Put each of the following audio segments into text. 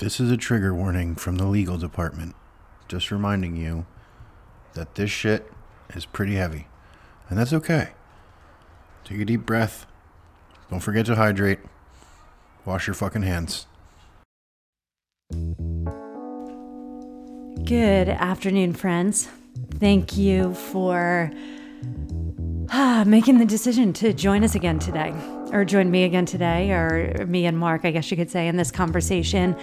This is a trigger warning from the legal department. Just reminding you that this shit is pretty heavy. And that's okay. Take a deep breath. Don't forget to hydrate. Wash your fucking hands. Good afternoon, friends. Thank you for making the decision to join us again today. Or join me again today, or me and Mark, I guess you could say, in this conversation.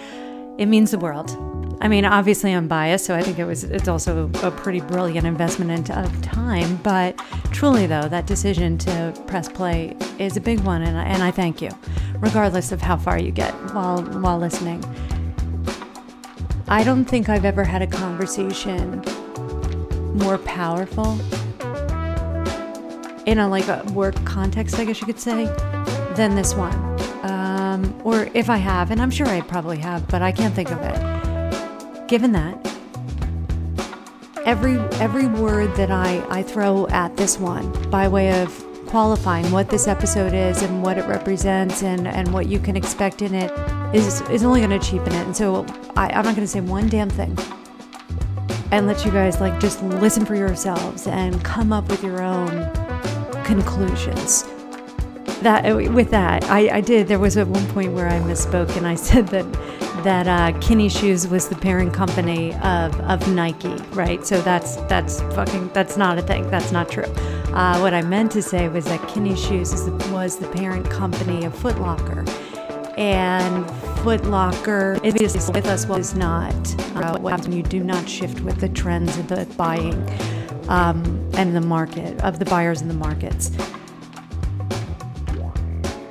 It means the world. I mean, obviously I'm biased, so I think it's also a pretty brilliant investment of time, but truly though, that decision to press play is a big one, and I thank you, regardless of how far you get while listening. I don't think I've ever had a conversation more powerful in a work context, I guess you could say, than this one. Or if I have, and I'm sure I probably have, but I can't think of it. Given that, every word that I throw at this one by way of qualifying what this episode is and what it represents and what you can expect in it is only going to cheapen it. And so I'm not going to say one damn thing and let you guys just listen for yourselves and come up with your own conclusions. There was at one point where I misspoke and I said that Kinney Shoes was the parent company of Nike, right? So that's not a thing. That's not true. What I meant to say was that Kinney Shoes was the parent company of Foot Locker, and Foot Locker is with us was not. What happens when you do not shift with the trends of the buying and the market of the buyers in the markets.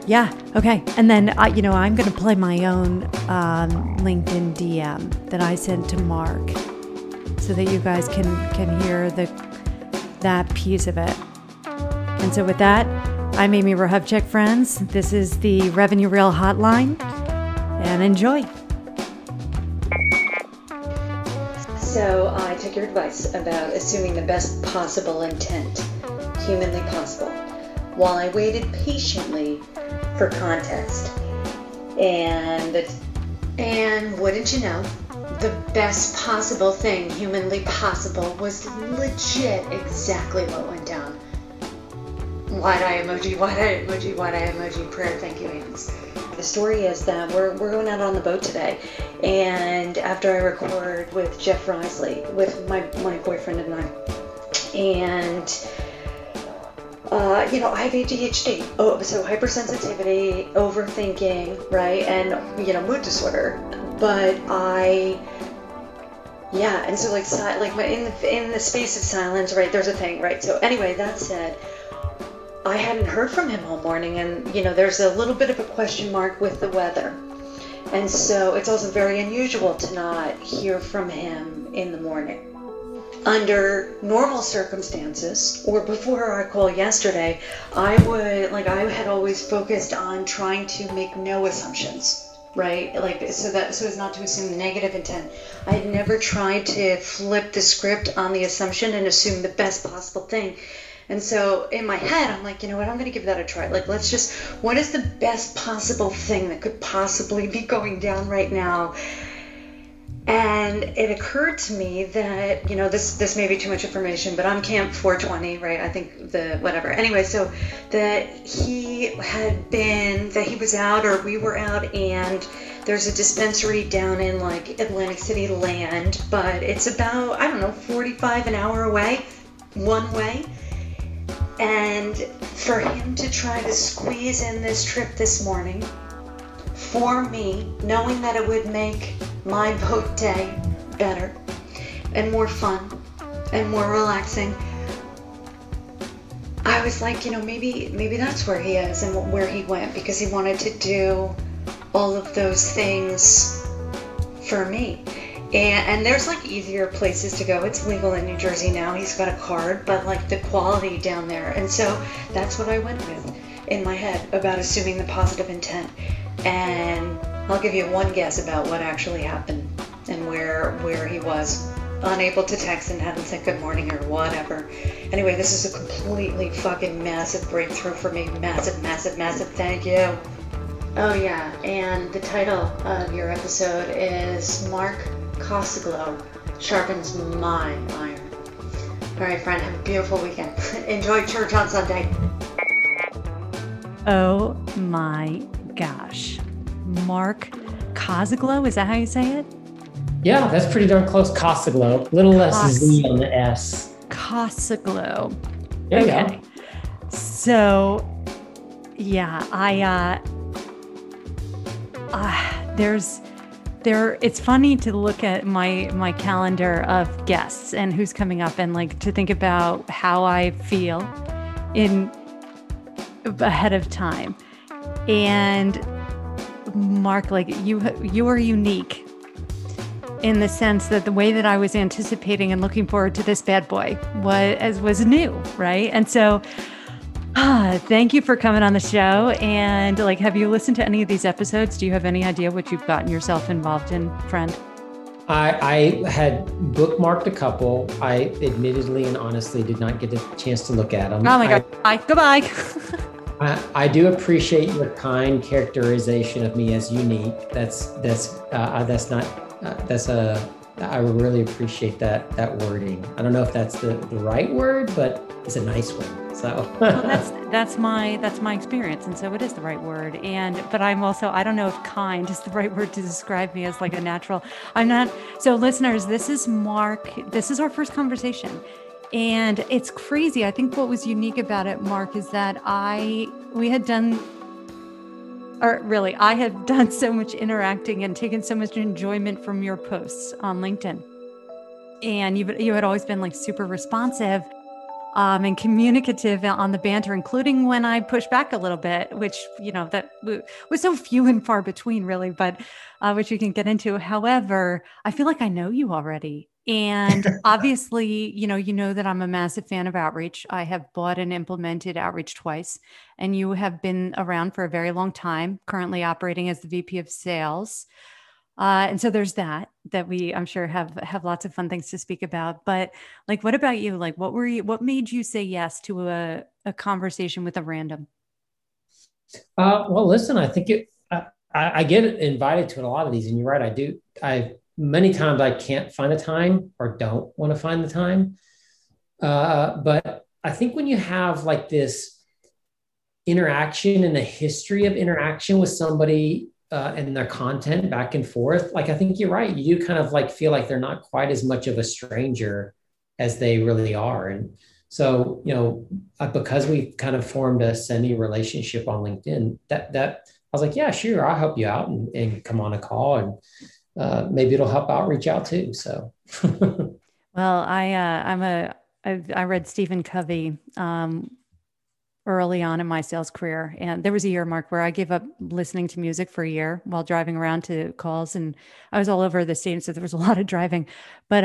Yeah. Okay. And then, I'm going to play my own LinkedIn DM that I sent to Mark so that you guys can hear that piece of it. And so with that, I'm Amy Rahubchek, friends. This is the Revenue Reel Hotline, and enjoy. So I took your advice about assuming the best possible intent, humanly possible, while I waited patiently for context. And wouldn't you know, the best possible thing humanly possible was legit exactly what went down. Wide eye emoji, wide eye emoji, wide eye emoji, prayer, thank you, hands. The story is that we're going out on the boat today, and after I record with Jeff Risley, with my boyfriend and I, and I have ADHD, so hypersensitivity, overthinking, right, and mood disorder, but in the space of silence, right, there's a thing, right, so anyway, that said, I hadn't heard from him all morning, and there's a little bit of a question mark with the weather, and so it's also very unusual to not hear from him in the morning. Under normal circumstances, or before our call yesterday, I had always focused on trying to make no assumptions, right? So as not to assume negative intent. I had never tried to flip the script on the assumption and assume the best possible thing. And so in my head, I'm like, you know what, I'm going to give that a try. What is the best possible thing that could possibly be going down right now? And it occurred to me that, this may be too much information, but I'm Camp 420, right? I think whatever. Anyway, so that he was out, or we were out, and there's a dispensary down in Atlantic City land, but it's about, I don't know, 45 an hour away, one way. And for him to try to squeeze in this trip this morning for me, knowing that it would make my boat day better and more fun and more relaxing, I was like, maybe that's where he is and where he went, because he wanted to do all of those things for me. And there's easier places to go. It's legal in New Jersey now. He's got a card, but the quality down there. And so that's what I went with in my head about assuming the positive intent. And I'll give you one guess about what actually happened and where he was. Unable to text and hadn't said good morning or whatever. Anyway, this is a completely fucking massive breakthrough for me. Massive, massive, massive thank you. Oh yeah, and the title of your episode is Mark Kosoglow Sharpens My Iron. All right, friend, have a beautiful weekend. Enjoy church on Sunday. Oh my gosh. Mark Kosoglow, is that how you say it? Yeah, that's pretty darn close. Kosoglow. Little less Z on the S. Kosoglow. There you okay. Go. So, yeah, it's funny to look at my calendar of guests and who's coming up and like to think about how I feel in ahead of time. And Mark, like you are unique in the sense that the way that I was anticipating and looking forward to this bad boy was new, right? And so thank you for coming on the show. And like, have you listened to any of these episodes? Do you have any idea what you've gotten yourself involved in, friend? I had bookmarked a couple. I admittedly and honestly did not get a chance to look at them. Oh my God. Bye. Goodbye. I do appreciate your kind characterization of me as unique. I really appreciate that wording. I don't know if that's the right word, but it's a nice one. So well, that's my experience. And so it is the right word. But I'm also, I don't know if kind is the right word to describe me as like a natural. I'm not. So listeners, this is Mark. This is our first conversation. And it's crazy. I think what was unique about it, Mark, is that I have done so much interacting and taken so much enjoyment from your posts on LinkedIn. And you had always been like super responsive and communicative on the banter, including when I pushed back a little bit, which, you know, that was so few and far between really, but which you can get into. However, I feel like I know you already. And obviously, you know that I'm a massive fan of Outreach. I have bought and implemented Outreach twice, and you have been around for a very long time, currently operating as the VP of Sales. And so there's that we, I'm sure, have lots of fun things to speak about. But like, what about you? Like, what made you say yes to a conversation with a random? Well, listen, I think I get invited to a lot of these, and you're right, I do. Many times I can't find the time or don't want to find the time. But I think when you have like this interaction and the history of interaction with somebody and their content back and forth, like, I think you're right. You kind of like feel like they're not quite as much of a stranger as they really are. And so, you know, because we've kind of formed a semi-relationship on LinkedIn, that I was like, yeah, sure. I'll help you out and come on a call and maybe it'll help Outreach out too. So, well, I read Stephen Covey early on in my sales career, and there was a year, Mark, where I gave up listening to music for a year while driving around to calls, and I was all over the state, so there was a lot of driving. But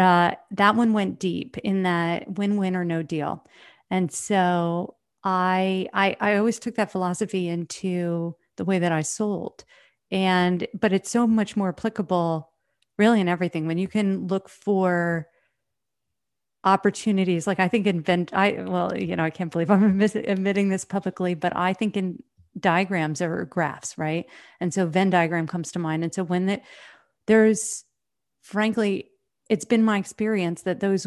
that one went deep in that win-win or no deal, and so I always took that philosophy into the way that I sold. But it's so much more applicable really in everything when you can look for opportunities. Like I think I can't believe I'm admitting this publicly, but I think in diagrams or graphs, right? And so Venn diagram comes to mind. And so when there's frankly, it's been my experience that those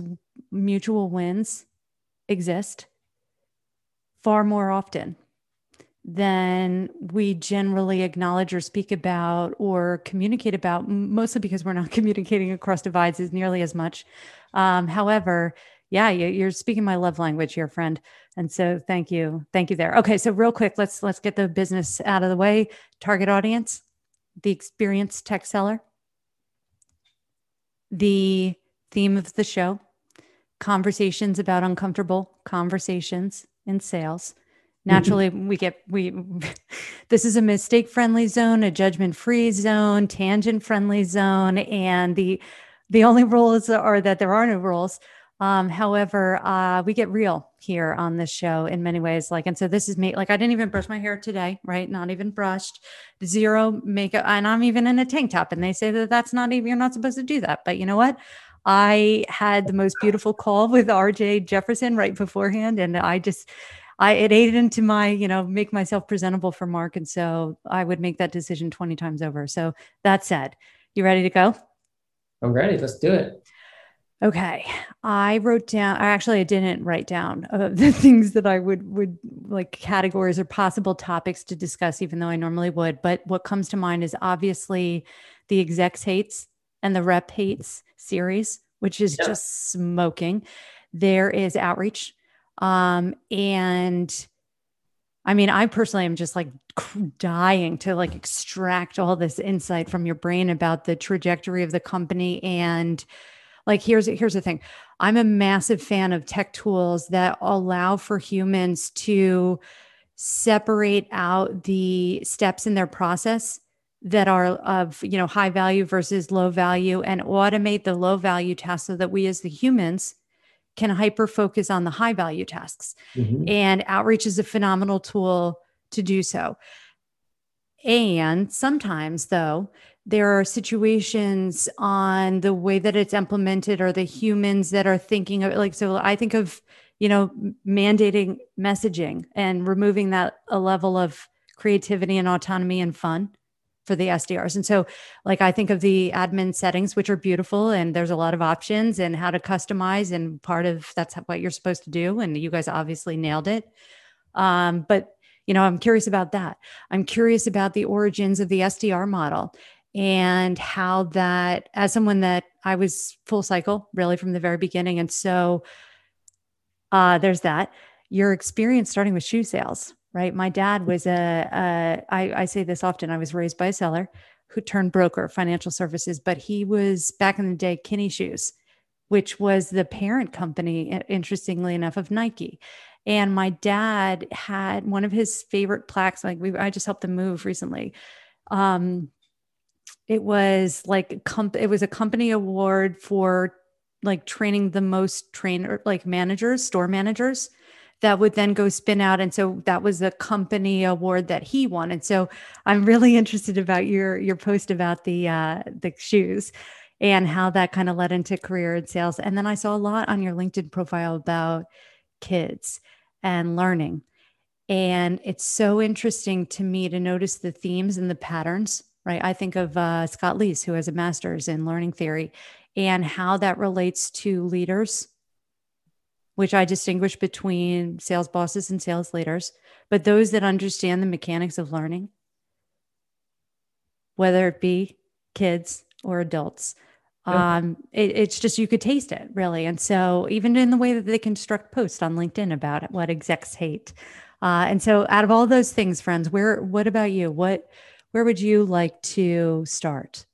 mutual wins exist far more often than we generally acknowledge or speak about or communicate about, mostly because we're not communicating across divides nearly as much. However, yeah, you're speaking my love language here, friend. And so thank you. Thank you there. Okay. So real quick, let's get the business out of the way. Target audience, the experienced tech seller, the theme of the show, conversations about uncomfortable conversations in sales. Naturally, this is a mistake-friendly zone, a judgment-free zone, tangent-friendly zone, and the only rules are that there are no rules. However, we get real here on this show in many ways. Like, and so this is me. Like, I didn't even brush my hair today, right? Not even brushed, zero makeup, and I'm even in a tank top. And they say that that's not even, you're not supposed to do that. But you know what? I had the most beautiful call with RJ Jefferson right beforehand, and it ate into my, make myself presentable for Mark. And so I would make that decision 20 times over. So that said, you ready to go? I'm ready. Let's do it. Okay. I didn't write down the things that I would like categories or possible topics to discuss, even though I normally would. But what comes to mind is obviously the Execs Hates and the Rep Hates series, which is just smoking. There is Outreach. And I mean, I personally am just like dying to like extract all this insight from your brain about the trajectory of the company. And like, here's the thing. I'm a massive fan of tech tools that allow for humans to separate out the steps in their process that are of, high value versus low value, and automate the low value tasks so that we as the humans can hyper-focus on the high value tasks. Mm-hmm. And Outreach is a phenomenal tool to do so. And sometimes though, there are situations on the way that it's implemented or the humans that are thinking of like, so I think of, mandating messaging and removing that a level of creativity and autonomy and fun for the SDRs. And so like, I think of the admin settings, which are beautiful, and there's a lot of options and how to customize, and part of that's what you're supposed to do. And you guys obviously nailed it. But I'm curious about that. I'm curious about the origins of the SDR model and how that, as someone that I was full cycle really from the very beginning. And so there's that, your experience starting with shoe sales. Right. My dad was I say this often, I was raised by a seller who turned broker, financial services, but he was back in the day, Kinney Shoes, which was the parent company, interestingly enough, of Nike. And my dad had one of his favorite plaques. Like I just helped them move recently. It was like, it was a company award for like training the most managers, store managers, that would then go spin out. And so that was a company award that he won. And so I'm really interested about your post about the shoes and how that kind of led into career in sales. And then I saw a lot on your LinkedIn profile about kids and learning. And it's so interesting to me to notice the themes and the patterns, right? I think of Scott Leese, who has a master's in learning theory, and how that relates to leaders, which I distinguish between sales bosses and sales leaders, but those that understand the mechanics of learning, whether it be kids or adults, it's just, you could taste it really. And so even in the way that they construct posts on LinkedIn about it, what execs hate. And so out of all those things, friends, what about you? Where would you like to start?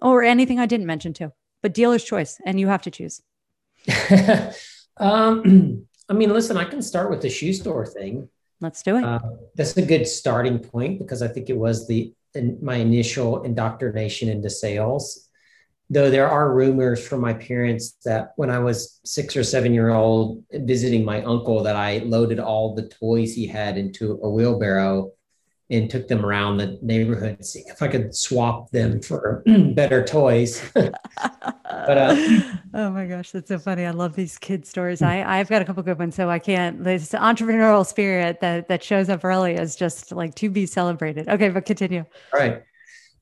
Or anything I didn't mention too, but dealer's choice, and you have to choose. I mean, listen, I can start with the shoe store thing. Let's do it. That's a good starting point, because I think it was my initial indoctrination into sales. Though there are rumors from my parents that when I was 6 or 7 year old visiting my uncle, that I loaded all the toys he had into a wheelbarrow and took them around the neighborhood to see if I could swap them for better toys. Oh my gosh, that's so funny. I love these kid stories. I've got a couple good ones, so I can't. This entrepreneurial spirit that shows up early is just like to be celebrated. Okay, but continue. All right.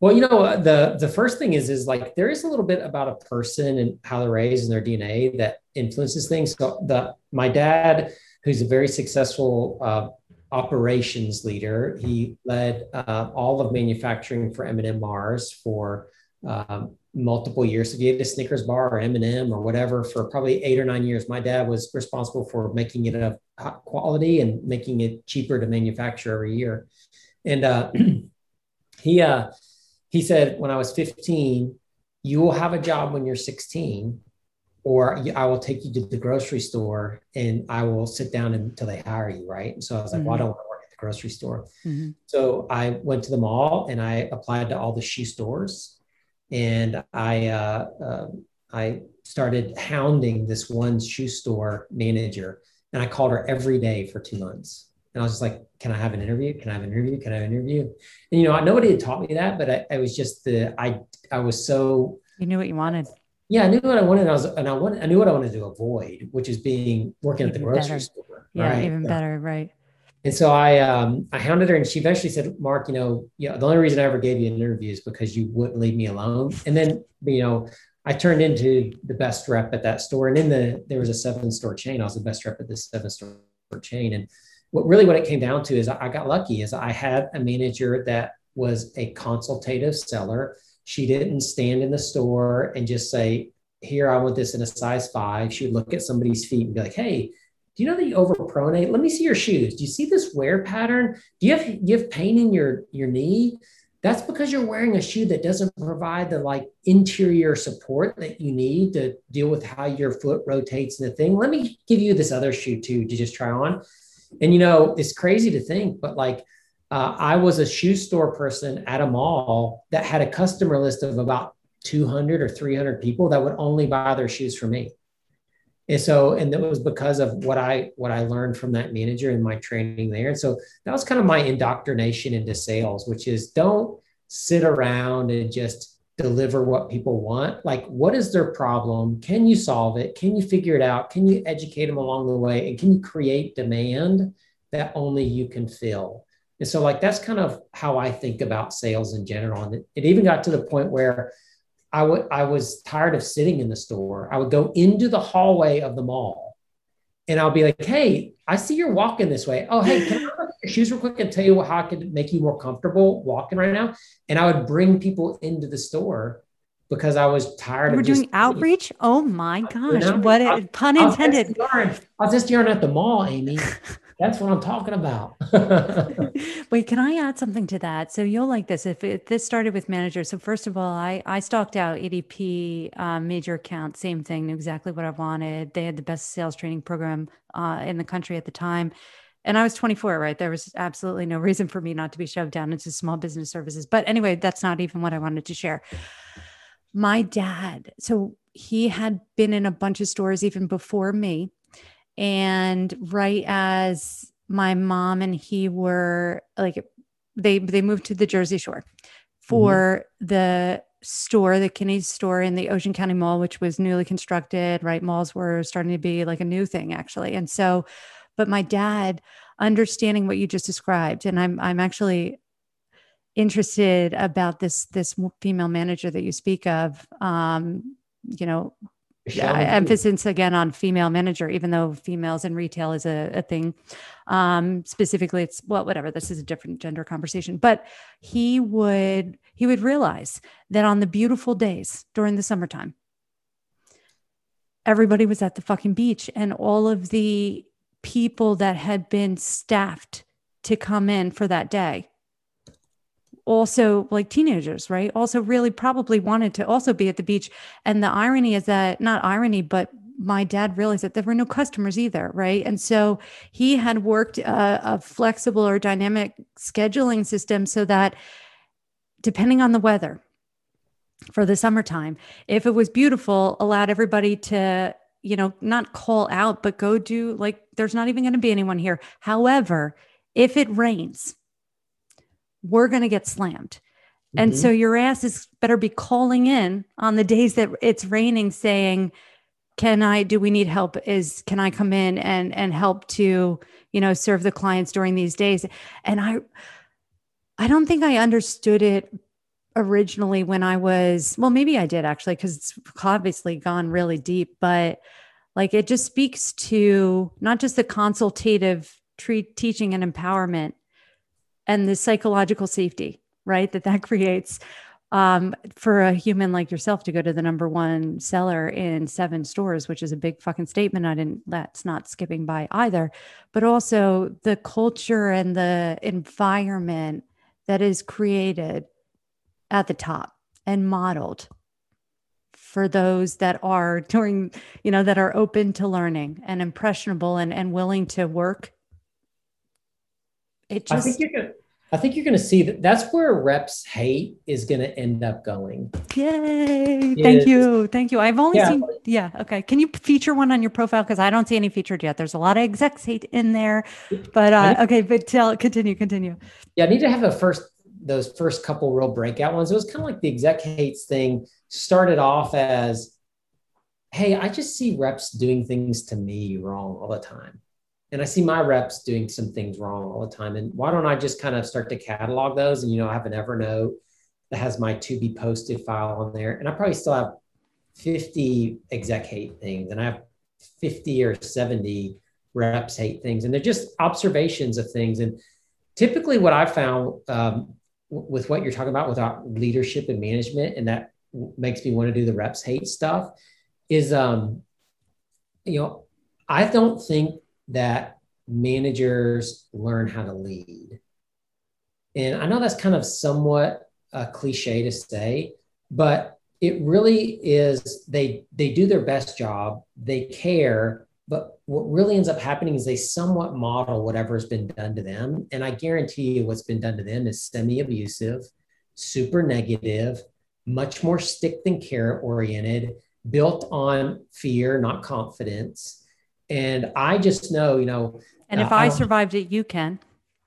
Well, the first thing is like there is a little bit about a person and how they're raised and their DNA that influences things. So my dad, who's a very successful operations leader. He led all of manufacturing for M&M Mars for multiple years. If you had a Snickers bar or M&M or whatever for probably 8 or 9 years, my dad was responsible for making it of quality and making it cheaper to manufacture every year. And he said, when I was 15, you will have a job when you're 16, or I will take you to the grocery store and I will sit down until they hire you, right? And so I was like, well, I don't want to work at the grocery store. Mm-hmm. So I went to the mall and I applied to all the shoe stores. And I started hounding this one shoe store manager. And I called her every day for 2 months. And I was just like, can I have an interview? Can I have an interview? Can I have an interview? And, nobody had taught me that, but I was just I was so... You knew what you wanted. Yeah, I knew what I wanted. I knew what I wanted to avoid, which is working at the grocery store. Yeah, right? Even better, right? And so I hounded her, and she eventually said, Mark, the only reason I ever gave you an interview is because you wouldn't leave me alone. And then, I turned into the best rep at that store. And then there was a 7-store chain. I was the best rep at this 7-store chain. And what it came down to is I got lucky is I had a manager that was a consultative seller. She didn't stand in the store and just say, here, I want this in a size 5. She would look at somebody's feet and be like, hey, do you know that you overpronate? Let me see your shoes. Do you see this wear pattern? Do you have pain in your knee? That's because you're wearing a shoe that doesn't provide the interior support that you need to deal with how your foot rotates in the thing. Let me give you this other shoe too to just try on. And it's crazy to think, but I was a shoe store person at a mall that had a customer list of about 200 or 300 people that would only buy their shoes from me. And so, and that was because of what I learned from that manager and my training there. And so that was kind of my indoctrination into sales, which is don't sit around and just deliver what people want. What is their problem? Can you solve it? Can you figure it out? Can you educate them along the way? And can you create demand that only you can fill? And so that's kind of how I think about sales in general. And it even got to the point where I was tired of sitting in the store. I would go into the hallway of the mall and I'll be like, hey, I see you're walking this way. Oh, hey, can I look at your shoes real quick and tell you how I could make you more comfortable walking right now? And I would bring people into the store because I was tired of doing outreach. Oh my gosh. Pun intended. I'll just yarn at the mall, Amy. That's what I'm talking about. Wait, can I add something to that? So you'll like this. If this started with managers. So first of all, I stalked out ADP, major account, same thing, knew exactly what I wanted. They had the best sales training program in the country at the time. And I was 24, right? There was absolutely no reason for me not to be shoved down into small business services. But anyway, that's not even what I wanted to share. My dad, so he had been in a bunch of stores even before me. And right as my mom and he were they moved to the Jersey Shore for the store, the Kinney store in the Ocean County Mall, which was newly constructed, right? Malls were starting to be a new thing actually. And so, but my dad, understanding what you just described, and I'm actually interested about this female manager that you speak of, emphasis again on female manager, even though females in retail is a thing. Specifically, it's whatever, this is a different gender conversation, but he would realize that on the beautiful days during the summertime, everybody was at the fucking beach, and all of the people that had been staffed to come in for that day, also teenagers, right? Also really probably wanted to also be at the beach. And the irony is that, not irony, but my dad realized that there were no customers either, right? And so he had worked a flexible or dynamic scheduling system so that depending on the weather for the summertime, if it was beautiful, allowed everybody to, not call out, but go do there's not even going to be anyone here. However, if it rains, we're going to get slammed. And so your ass is better be calling in on the days that it's raining saying, do we need help? Can I come in and help to, serve the clients during these days? And I don't think I understood it originally when I was, well, maybe I did actually, because it's obviously gone really deep, but it just speaks to not just the consultative teaching and empowerment, and the psychological safety, right? That creates for a human like yourself to go to the number one seller in 7 stores, which is a big fucking statement. That's not skipping by either, but also the culture and the environment that is created at the top and modeled for those that are doing, that are open to learning and impressionable and willing to work. I think you're going to see that that's where reps hate is going to end up going. Yay. Thank you. I've only seen. Yeah. Okay. Can you feature one on your profile? Cause I don't see any featured yet. There's a lot of execs hate in there, but, continue. Yeah. I need to have those first couple real breakout ones. It was kind of the exec hates thing started off as, hey, I just see reps doing things to me wrong all the time. And I see my reps doing some things wrong all the time. And why don't I just kind of start to catalog those? And, you know, I have an Evernote that has my to be posted file on there. And I probably still have 50 exec hate things. And I have 50 or 70 reps hate things. And they're just observations of things. And typically what I found with what you're talking about without leadership and management, and that makes me want to do the reps hate stuff, is, you know, I don't think that managers learn how to lead. And I know that's kind of somewhat a cliche to say, but it really is, they do their best job, they care, but what really ends up happening is they somewhat model whatever's been done to them. And I guarantee you what's been done to them is semi-abusive, super negative, much more stick than carrot oriented, built on fear, not confidence. And I just know, you know. And if I survived it, you can.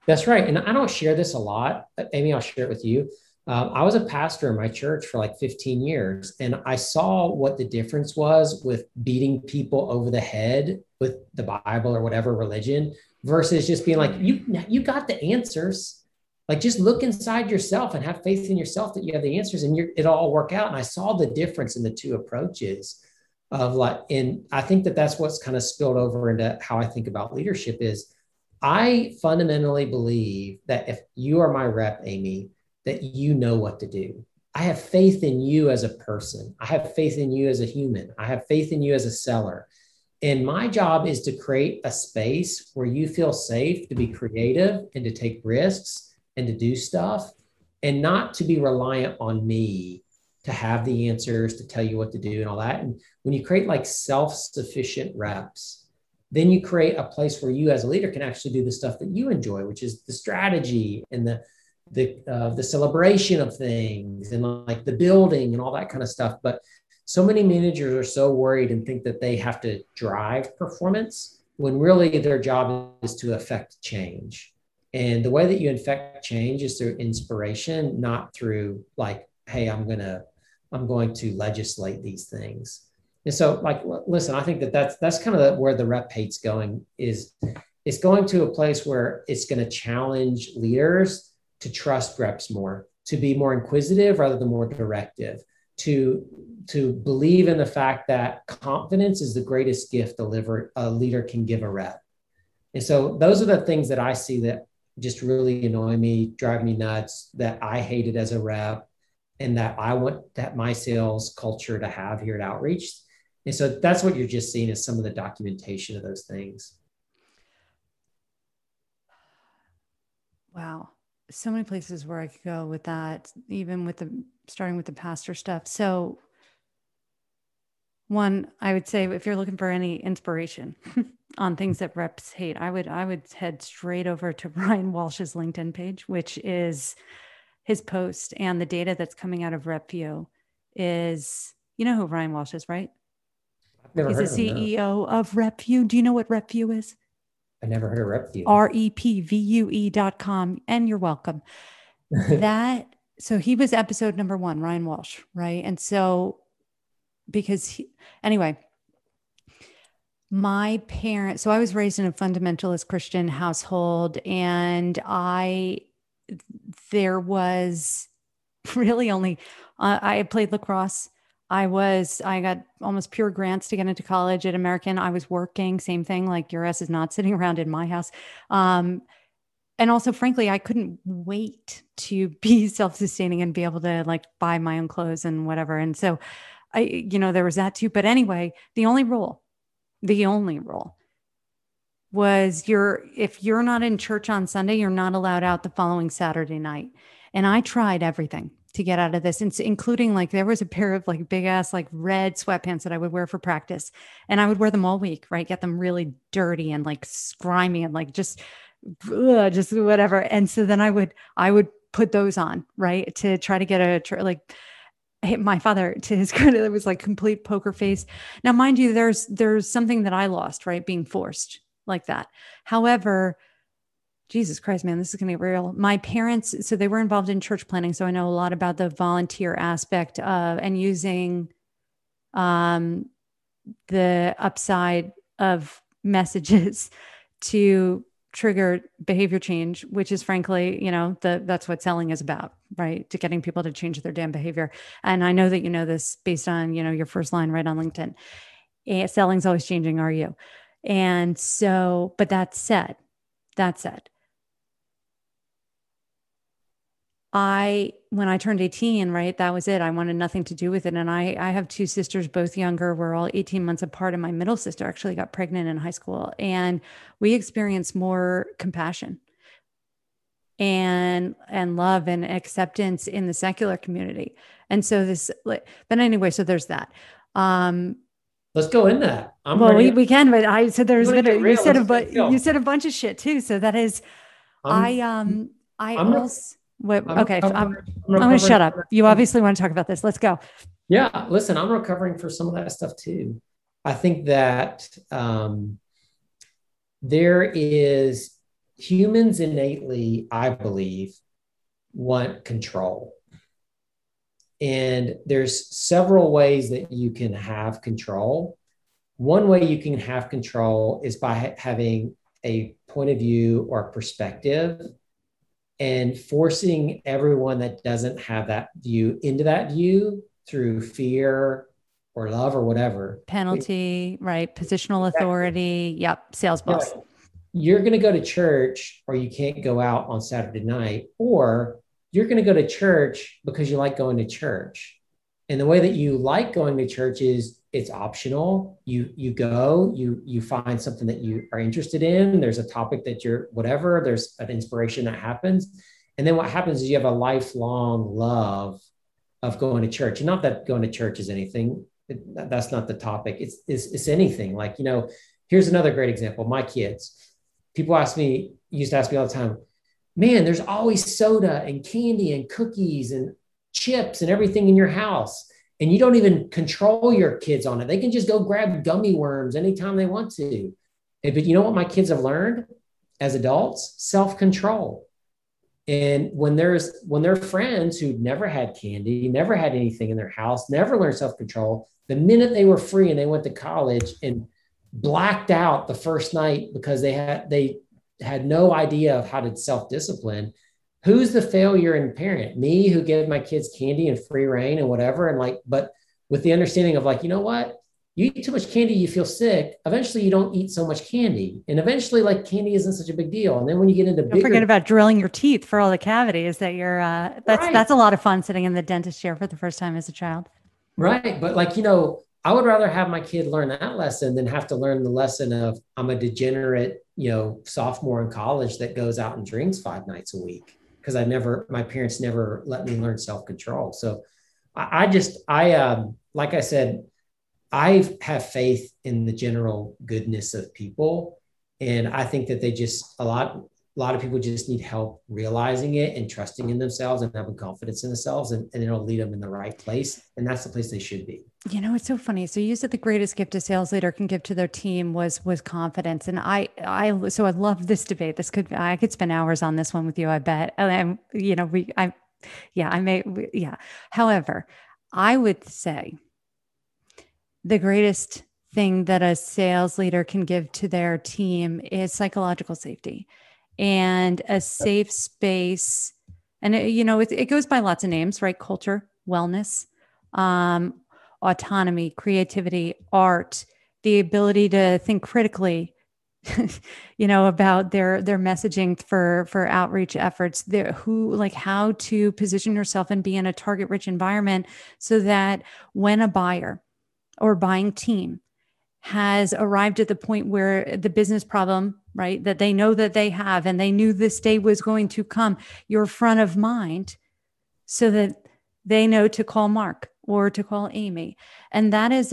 That's right. And I don't share this a lot. Amy, I'll share it with you. I was a pastor in my church for like 15 years, and I saw what the difference was with beating people over the head with the Bible or whatever religion versus just being like, you got the answers. Like, just look inside yourself and have faith in yourself that you have the answers, and it'll all work out. And I saw the difference in the two approaches. Of like, and I think that that's what's kind of spilled over into how I think about leadership is I fundamentally believe that if you are my rep, Amy, that you know what to do. I have faith in you as a person. I have faith in you as a human. I have faith in you as a seller. And my job is to create a space where you feel safe to be creative and to take risks and to do stuff and not to be reliant on me to have the answers, to tell you what to do and all that. And when you create like self-sufficient reps, then you create a place where you as a leader can actually do the stuff that you enjoy, which is the strategy and the celebration of things and like the building and all that kind of stuff. But so many managers are so worried and think that they have to drive performance when really their job is to affect change. And the way that you affect change is through inspiration, not through like, hey, I'm going to legislate these things. And so like, listen, I think that's kind of where the rep hate's going is it's going to a place where it's going to challenge leaders to trust reps more, to be more inquisitive rather than more directive, to believe in the fact that confidence is the greatest gift a leader can give a rep. And so those are the things that I see that just really annoy me, drive me nuts, that I hated as a rep. And that I want that my sales culture to have here at Outreach. And so that's what you're just seeing is some of the documentation of those things. Wow. So many places where I could go with that, even with starting with the pastor stuff. So one, I would say if you're looking for any inspiration on things that reps hate, I would head straight over to Ryan Walsh's LinkedIn page, which is his post and the data that's coming out of RevVue is, you know who Ryan Walsh is, right? I've never heard of him. He's the CEO of RevVue. Do you know what RevVue is? I never heard of RevVue. REPVUE.com. And you're welcome. So he was episode number 1, Ryan Walsh, right? And so anyway, my parents, so I was raised in a fundamentalist Christian household, and there was really only, I played lacrosse. I got almost pure grants to get into college at American. I was working, same thing, like your ass is not sitting around in my house. And also, frankly, I couldn't wait to be self-sustaining and be able to like buy my own clothes and whatever. And so there was that too. But anyway, the only rule was if you're not in church on Sunday, you're not allowed out the following Saturday night. And I tried everything to get out of this, including like there was a pair of like big ass like red sweatpants that I would wear for practice, and I would wear them all week, right? Get them really dirty and like grimy and like just whatever. And so then I would put those on, right, to try to get my father, to his credit, it was like complete poker face. Now, mind you, there's something that I lost, right, being forced like that. However, Jesus Christ, man, this is going to get real. My parents, so they were involved in church planning. So I know a lot about the volunteer aspect of, and using the upside of messages to trigger behavior change, which is frankly, you know, that's what selling is about, right? To getting people to change their damn behavior. And I know that you know this based on, you know, your first line right on LinkedIn. Selling's always changing, are you? And so, but that said, when I turned 18, right, that was it. I wanted nothing to do with it. And I have two sisters, both younger. We're all 18 months apart. And my middle sister actually got pregnant in high school. And we experienced more compassion and love and acceptance in the secular community. And so but anyway, so there's that. Let's go in that. We can, but I said there's going to, you said a bunch of shit too. So that is, I'm going to shut up. You obviously want to talk about this. Let's go. Yeah. Listen, I'm recovering for some of that stuff too. I think that there is humans innately, I believe, want control. And there's several ways that you can have control. One way you can have control is by having a point of view or perspective and forcing everyone that doesn't have that view into that view through fear or love or whatever. Penalty, right? Positional authority. Yep. Sales boss. Right. You're going to go to church or you can't go out on Saturday night, or you're going to go to church because you like going to church. And the way that you like going to church is it's optional. You go, you find something that you are interested in. There's a topic that you're, whatever, there's an inspiration that happens. And then what happens is you have a lifelong love of going to church. And not that going to church is anything. That's not the topic. It's anything. Like, you know, here's another great example. My kids, people used to ask me all the time, man, there's always soda and candy and cookies and chips and everything in your house. And you don't even control your kids on it. They can just go grab gummy worms anytime they want to. But you know what my kids have learned as adults? Self-control. And when their friends who never had candy, never had anything in their house, never learned self-control, the minute they were free and they went to college and blacked out the first night because they had no idea of how to self-discipline. Who's the failure in parent? Me, who gave my kids candy and free reign and whatever. And like, but with the understanding of like, you know what? You eat too much candy, you feel sick. Eventually you don't eat so much candy. And eventually like candy isn't such a big deal. And then when you get into don't forget about drilling your teeth for all the cavities that you're, that's a lot of fun sitting in the dentist chair for the first time as a child. Right. But like, you know, I would rather have my kid learn that lesson than have to learn the lesson of I'm a degenerate, you know, sophomore in college that goes out and drinks 5 nights a week because my parents never let me learn self-control. So like I said, I have faith in the general goodness of people. And I think that they just, a lot of people just need help realizing it and trusting in themselves and having confidence in themselves, and it'll lead them in the right place. And that's the place they should be. You know, it's so funny. So you said the greatest gift a sales leader can give to their team was confidence. And so I love this debate. I could spend hours on this one with you, I bet. And you know, However, I would say the greatest thing that a sales leader can give to their team is psychological safety. And a safe space. And, it goes by lots of names, right? Culture, wellness, autonomy, creativity, art, the ability to think critically, you know, about their messaging for outreach efforts, how to position yourself and be in a target-rich environment so that when a buyer or buying team has arrived at the point where the business problem, right, that they know that they have, and they knew this day was going to come, you're front of mind so that they know to call Mark or to call Amy. And that is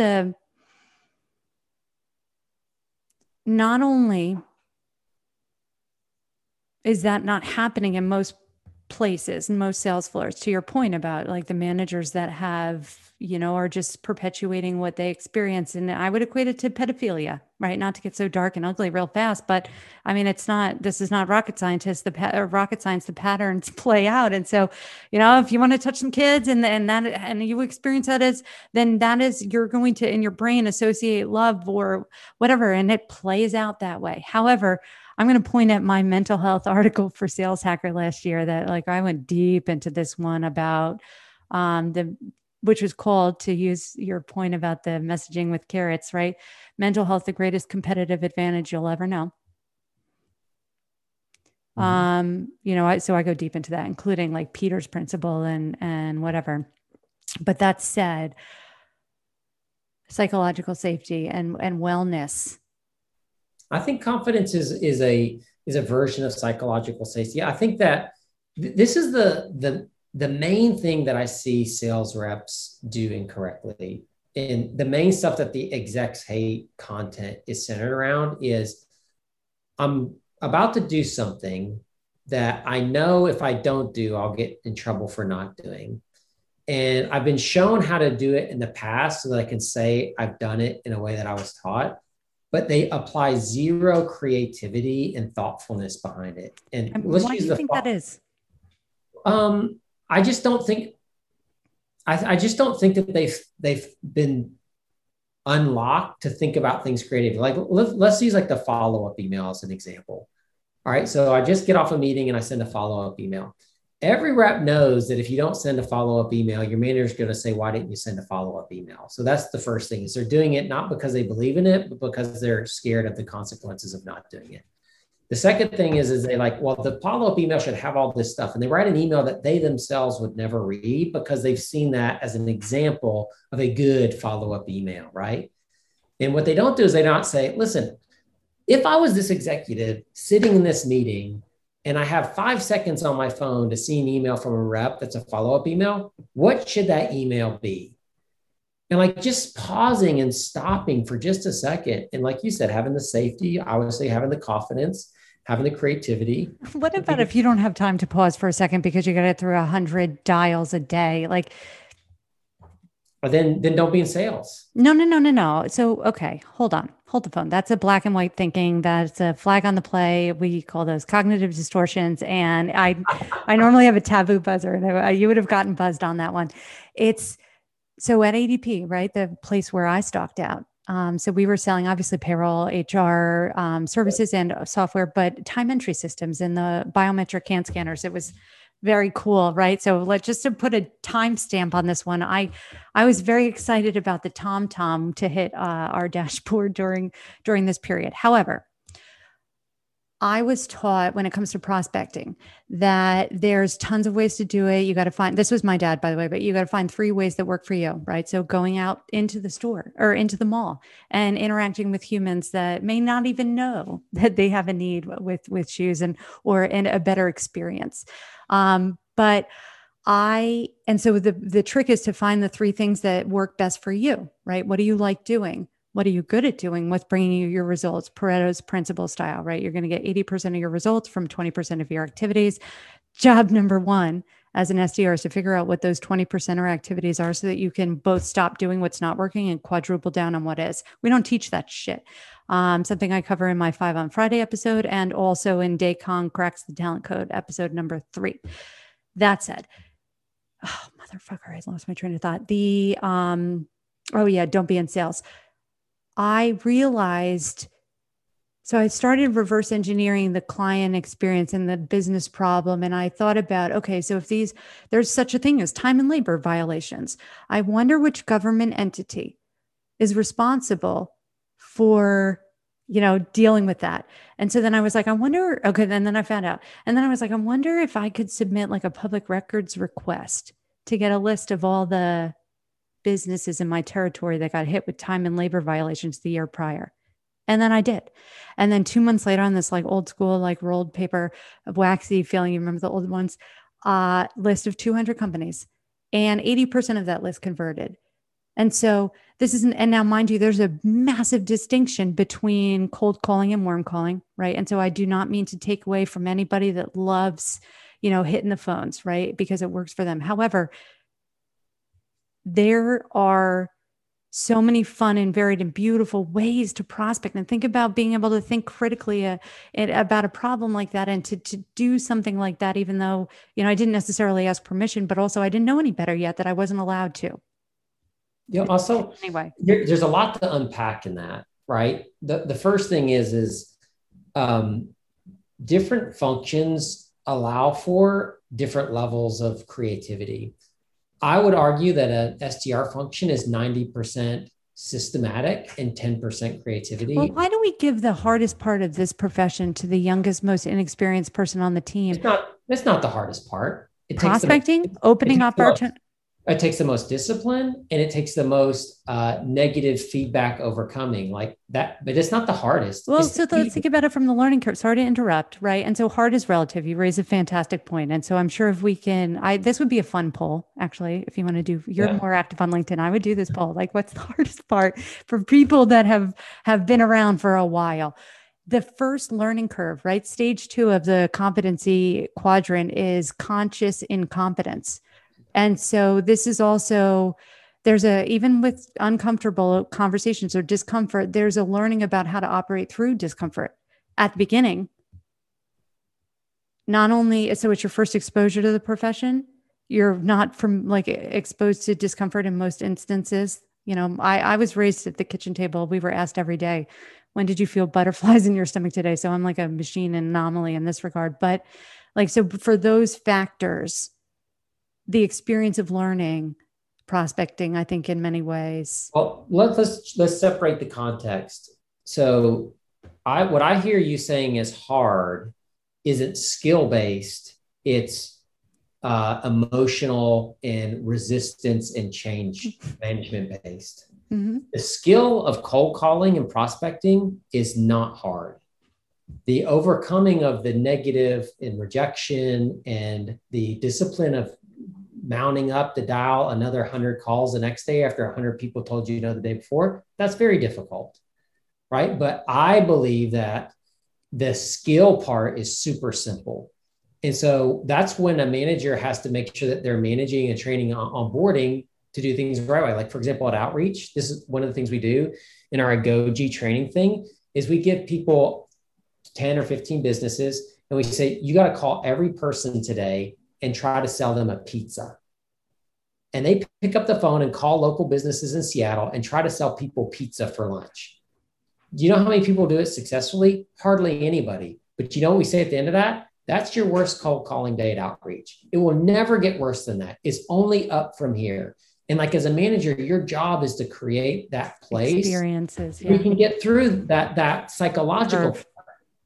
not only is that not happening in most places and most sales floors, to your point about like the managers that have, you know, are just perpetuating what they experience. And I would equate it to pedophilia, right? Not to get so dark and ugly real fast, but I mean, it's not, this is not rocket scientists, the patterns play out. And so, you know, if you want to touch some kids and you experience that as, then that is, you're going to, in your brain, associate love or whatever. And it plays out that way. However, I'm going to point at my mental health article for Sales Hacker last year that like, I went deep into this one about which was called, to use your point about the messaging with carrots, right? Mental health, the greatest competitive advantage you'll ever know. Mm-hmm. You know, so I go deep into that, including like Peter's principle and whatever. But that said, psychological safety and wellness. I think confidence is a version of psychological safety. I think that this is the main thing that I see sales reps do incorrectly, and the main stuff that the execs hate content is centered around is, I'm about to do something that I know if I don't do, I'll get in trouble for not doing. And I've been shown how to do it in the past so that I can say I've done it in a way that I was taught, but they apply zero creativity and thoughtfulness behind it. And why do you think that is? I just don't think that they've been unlocked to think about things creatively. Like let's use like the follow-up email as an example. All right. So I just get off a meeting and I send a follow-up email. Every rep knows that if you don't send a follow-up email, your manager is going to say, why didn't you send a follow-up email? So that's the first thing, is they're doing it not because they believe in it, but because they're scared of the consequences of not doing it. The second thing is they like, well, the follow-up email should have all this stuff. And they write an email that they themselves would never read because they've seen that as an example of a good follow-up email, right? And what they don't do is they don't say, listen, if I was this executive sitting in this meeting and I have 5 seconds on my phone to see an email from a rep that's a follow-up email, what should that email be? And like just pausing and stopping for just a second. And like you said, having the safety, obviously having the confidence, having the creativity. What about if you don't have time to pause for a second because you got it through 100 dials a day? Like, but then don't be in sales. No. So, okay, hold on, hold the phone. That's a black and white thinking. That's a flag on the play. We call those cognitive distortions. And I normally have a taboo buzzer, and you would have gotten buzzed on that one. It's so at ADP, right? The place where I stalked out. So we were selling obviously payroll, HR services and software, but time entry systems and the biometric hand scanners. It was very cool, right? So just to put a timestamp on this one, I was very excited about the TomTom to hit our dashboard during this period. However, I was taught when it comes to prospecting that there's tons of ways to do it. You got to find, this was my dad, by the way, but you got to find 3 ways that work for you, right? So going out into the store or into the mall and interacting with humans that may not even know that they have a need with shoes and a better experience. So the trick is to find the 3 things that work best for you, right? What do you like doing? What are you good at doing? What's bringing you your results? Pareto's principle style, right? You're going to get 80% of your results from 20% of your activities. Job number 1 as an SDR is to figure out what those 20% or activities are so that you can both stop doing what's not working and quadruple down on what is. We don't teach that shit. Something I cover in my 5 on Friday episode and also in Daycon Cracks the Talent Code episode number 3. That said, oh, motherfucker, I lost my train of thought. Don't be in sales. I realized, so I started reverse engineering the client experience and the business problem. And I thought about, okay, so if there's such a thing as time and labor violations, I wonder which government entity is responsible for, you know, dealing with that. And so then I was like, I wonder, okay. And then I found out, and then I was like, I wonder if I could submit like a public records request to get a list of all the businesses in my territory that got hit with time and labor violations the year prior. And then I did. And then 2 months later on this like old school, like rolled paper of waxy feeling, you remember the old ones, list of 200 companies, and 80% of that list converted. And so this isn't, and now mind you, there's a massive distinction between cold calling and warm calling, right? And so I do not mean to take away from anybody that loves, you know, hitting the phones, right? Because it works for them. However, there are so many fun and varied and beautiful ways to prospect. And think about being able to think critically about a problem like that, and to do something like that, even though, you know, I didn't necessarily ask permission, but also I didn't know any better yet, that I wasn't allowed to. Yeah. You know, also, anyway, there's a lot to unpack in that, right? The first thing is different functions allow for different levels of creativity. I would argue that an SDR function is 90% systematic and 10% creativity. Well, why do we give the hardest part of this profession to the youngest, most inexperienced person on the team? It's not the hardest part. Prospecting, opening up our... It takes the most discipline, and it takes the most negative feedback overcoming, like that, but it's not the hardest. Well, so let's think about it from the learning curve. Sorry to interrupt, right? And so hard is relative. You raise a fantastic point. And so I'm sure if we can, this would be a fun poll, actually, if you want to do, you're more active on LinkedIn. I would do this poll. Like, what's the hardest part for people that have been around for a while? The first learning curve, right? Stage 2 of the competency quadrant is conscious incompetence. And so this is also, even with uncomfortable conversations or discomfort, there's a learning about how to operate through discomfort at the beginning. Not only, so it's your first exposure to the profession. You're not exposed to discomfort in most instances. You know, I was raised at the kitchen table. We were asked every day, when did you feel butterflies in your stomach today? So I'm like a machine anomaly in this regard. But so for those factors, the experience of learning prospecting, I think, in many ways. Well, let's separate the context. So what I hear you saying is hard isn't skill-based, it's emotional and resistance and change management-based. Mm-hmm. The skill of cold calling and prospecting is not hard. The overcoming of the negative and rejection and the discipline of mounting up the dial another 100 calls the next day after 100 people told you no the day before, that's very difficult, right? But I believe that the skill part is super simple. And so that's when a manager has to make sure that they're managing and training onboarding to do things the right way. Like, for example, at Outreach, this is one of the things we do in our Goji training thing is we give people 10 or 15 businesses and we say, you got to call every person today and try to sell them a pizza. And they pick up the phone and call local businesses in Seattle and try to sell people pizza for lunch. You know how many people do it successfully? Hardly anybody. But you know what we say at the end of that? That's your worst cold calling day at Outreach. It will never get worse than that. It's only up from here. And as a manager, your job is to create that place. Experiences. Yeah. You can get through that psychological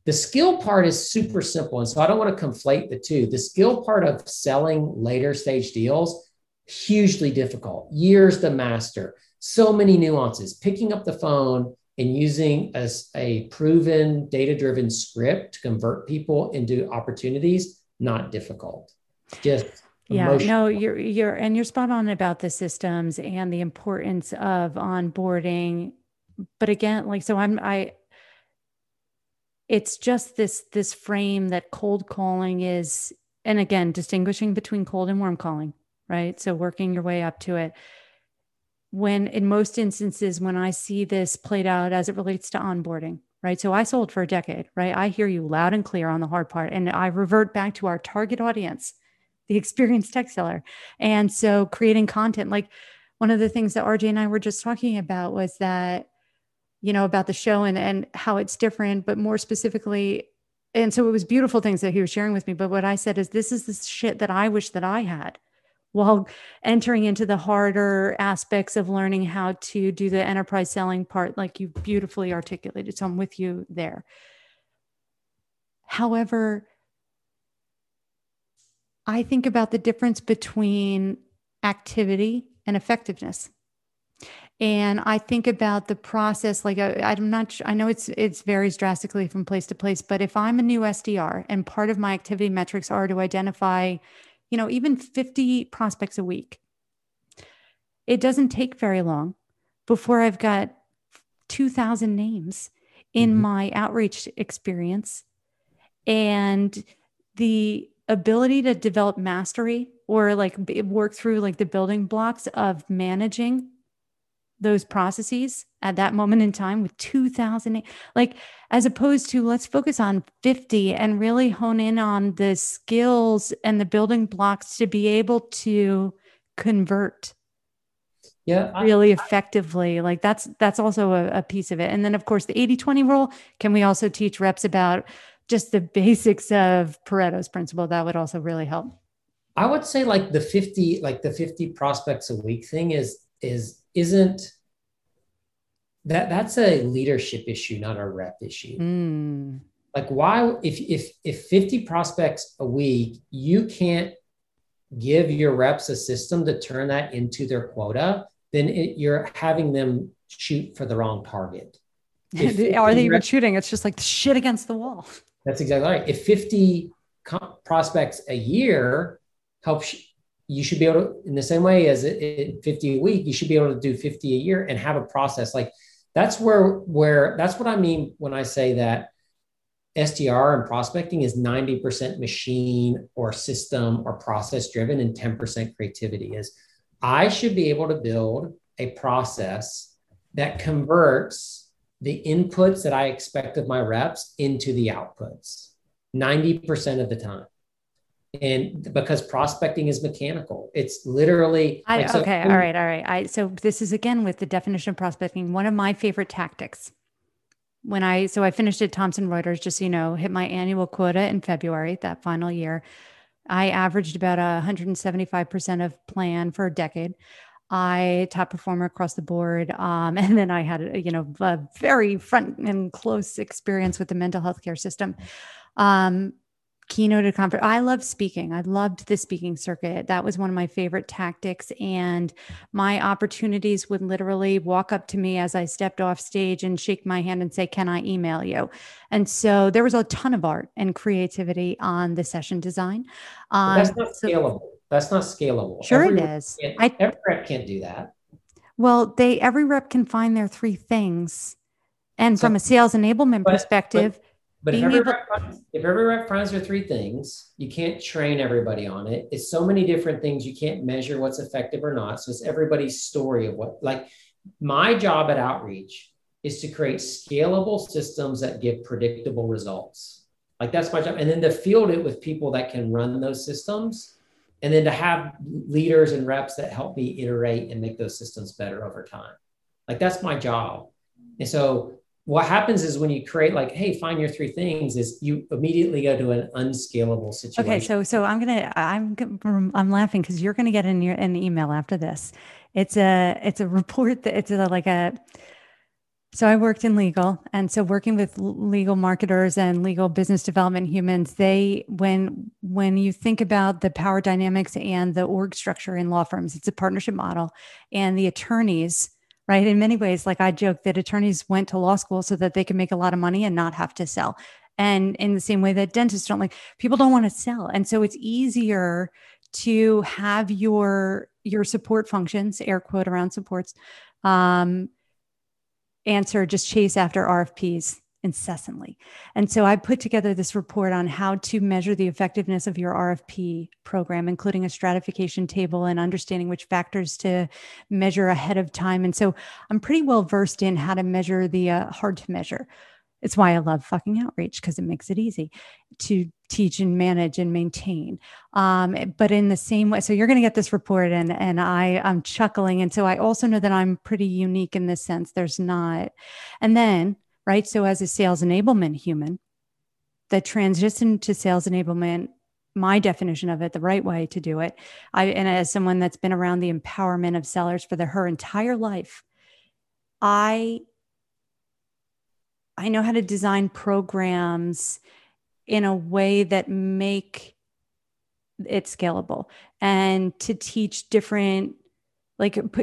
The skill part is super simple. And so I don't want to conflate the two. The skill part of selling later stage deals, hugely difficult, years to master, so many nuances, picking up the phone and using a proven data-driven script to convert people into opportunities, not difficult. Just emotional. You're spot on about the systems and the importance of onboarding. But again, it's just this frame that cold calling is, and again, distinguishing between cold and warm calling, right? So working your way up to it. When in most instances, when I see this played out as it relates to onboarding, right? So I sold for a decade, right? I hear you loud and clear on the hard part. And I revert back to our target audience, the experienced tech seller. And so creating content, one of the things that RJ and I were just talking about was that, you know, about the show and how it's different, but more specifically. And so it was beautiful things that he was sharing with me. But what I said is, this is the shit that I wish that I had while entering into the harder aspects of learning how to do the enterprise selling part, like you beautifully articulated. So I'm with you there. However, I think about the difference between activity and effectiveness. And I think about the process, I'm not sure, I know it varies drastically from place to place, but if I'm a new SDR and part of my activity metrics are to identify, you know, even 50 prospects a week, it doesn't take very long before I've got 2,000 names in my outreach experience. And the ability to develop mastery or like work through like the building blocks of managing those processes at that moment in time with 2008, like, as opposed to let's focus on 50 and really hone in on the skills and the building blocks to be able to convert really effectively. Like that's also a piece of it. And then of course the 80-20 rule. Can we also teach reps about just the basics of Pareto's principle? That would also really help. I would say like the 50 prospects a week thing isn't that's a leadership issue, not a rep issue. Mm. Like why, if 50 prospects a week, you can't give your reps a system to turn that into their quota, then you're having them shoot for the wrong target. Are they even shooting? It's just like shit against the wall. That's exactly right. If 50 prospects a year helps, you should be able to, in the same way as 50 a week, you should be able to do 50 a year and have a process. Like that's where that's what I mean when I say that SDR and prospecting is 90% machine or system or process driven and 10% creativity. Is I should be able to build a process that converts the inputs that I expect of my reps into the outputs 90% of the time. And because prospecting is mechanical, it's literally. All right. So this is again with the definition of prospecting, one of my favorite tactics. So I finished at Thompson Reuters, just so you know, hit my annual quota in February, that final year. I averaged about 175% of plan for a decade. I top performer across the board. And then I had, a very front and close experience with the mental health care system. Keynote at conference. I love speaking. I loved the speaking circuit. That was one of my favorite tactics. And my opportunities would literally walk up to me as I stepped off stage and shake my hand and say, "Can I email you?" And so there was a ton of art and creativity on the session design. That's not scalable. That's not scalable. Sure it is. Every rep can't do that. Well, every rep can find their three things. And so, from a sales enablement perspective. But if every rep finds their three things, you can't train everybody on it. It's so many different things. You can't measure what's effective or not. So it's everybody's story of what, like my job at Outreach is to create scalable systems that give predictable results. Like that's my job. And then to field it with people that can run those systems. And then to have leaders and reps that help me iterate and make those systems better over time. Like that's my job. And so what happens is when you create like, hey, find your three things, is you immediately go to an unscalable situation. Okay. So I'm laughing because you're going to get an email after this. It's a report that so I worked in legal. And so working with legal marketers and legal business development humans, when you think about the power dynamics and the org structure in law firms, it's a partnership model. And the attorneys, right? In many ways, like I joke that attorneys went to law school so that they can make a lot of money and not have to sell. And in the same way that dentists don't, like, people don't want to sell. And so it's easier to have your support functions, air quote around supports, answer, just chase after RFPs incessantly. And so I put together this report on how to measure the effectiveness of your RFP program, including a stratification table and understanding which factors to measure ahead of time. And so I'm pretty well versed in how to measure the hard to measure. It's why I love fucking Outreach, because it makes it easy to teach and manage and maintain. But in the same way, so you're going to get this report and I'm chuckling. And so I also know that I'm pretty unique in this sense. There's not. And then, right, so as a sales enablement human, the transition to sales enablement, my definition of it, the right way to do it, and as someone that's been around the empowerment of sellers for her entire life, I know how to design programs in a way that make it scalable and to teach different,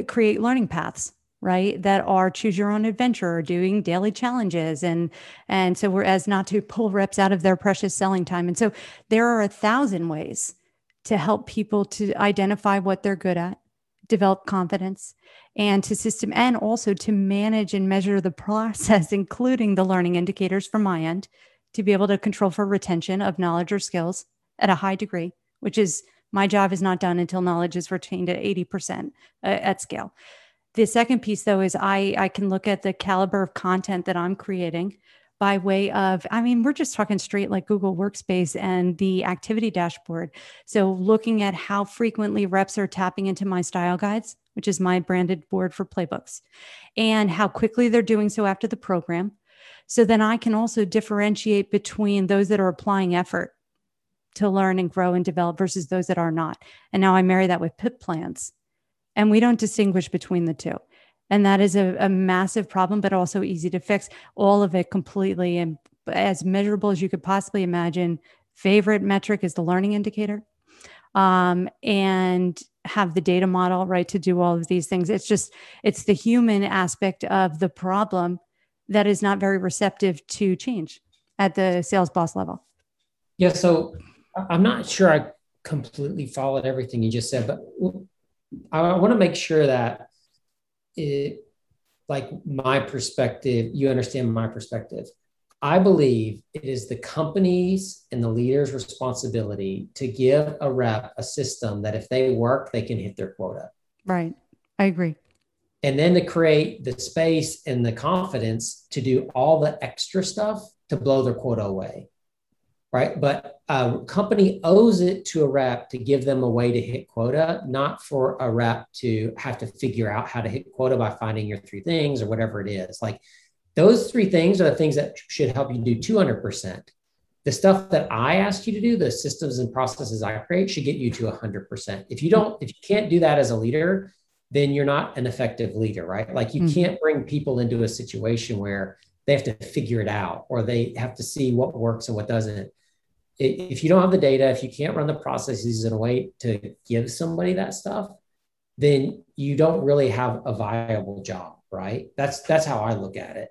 create learning paths, right? That are choose your own adventure or doing daily challenges. And so we're as not to pull reps out of their precious selling time. And so there are 1,000 ways to help people to identify what they're good at, develop confidence, and to system, and also to manage and measure the process, including the learning indicators from my end, to be able to control for retention of knowledge or skills at a high degree, which is my job is not done until knowledge is retained at 80% at scale. The second piece, though, is I can look at the caliber of content that I'm creating by way of, I mean, we're just talking straight like Google Workspace and the activity dashboard. So looking at how frequently reps are tapping into my style guides, which is my branded board for playbooks, and how quickly they're doing so after the program. So then I can also differentiate between those that are applying effort to learn and grow and develop versus those that are not. And now I marry that with PIP plans. And we don't distinguish between the two. And that is a massive problem, but also easy to fix. All of it completely and as measurable as you could possibly imagine. Favorite metric is the learning indicator, and have the data model, right, to do all of these things. It's just, it's the human aspect of the problem that is not very receptive to change at the sales boss level. Yeah. So I'm not sure I completely followed everything you just said, but I want to make sure that it, like my perspective, you understand my perspective. I believe it is the company's and the leader's responsibility to give a rep a system that if they work, they can hit their quota. Right. I agree. And then to create the space and the confidence to do all the extra stuff to blow their quota away. Right. But a company owes it to a rep to give them a way to hit quota, not for a rep to have to figure out how to hit quota by finding your three things or whatever it is. Like those three things are the things that should help you do 200%. The stuff that I ask you to do, the systems and processes I create, should get you to 100%. If you can't do that as a leader, then you're not an effective leader, right? Like you can't bring people into a situation where they have to figure it out or they have to see what works and what doesn't. If you don't have the data, if you can't run the processes in a way to give somebody that stuff, then you don't really have a viable job, right? That's how I look at it.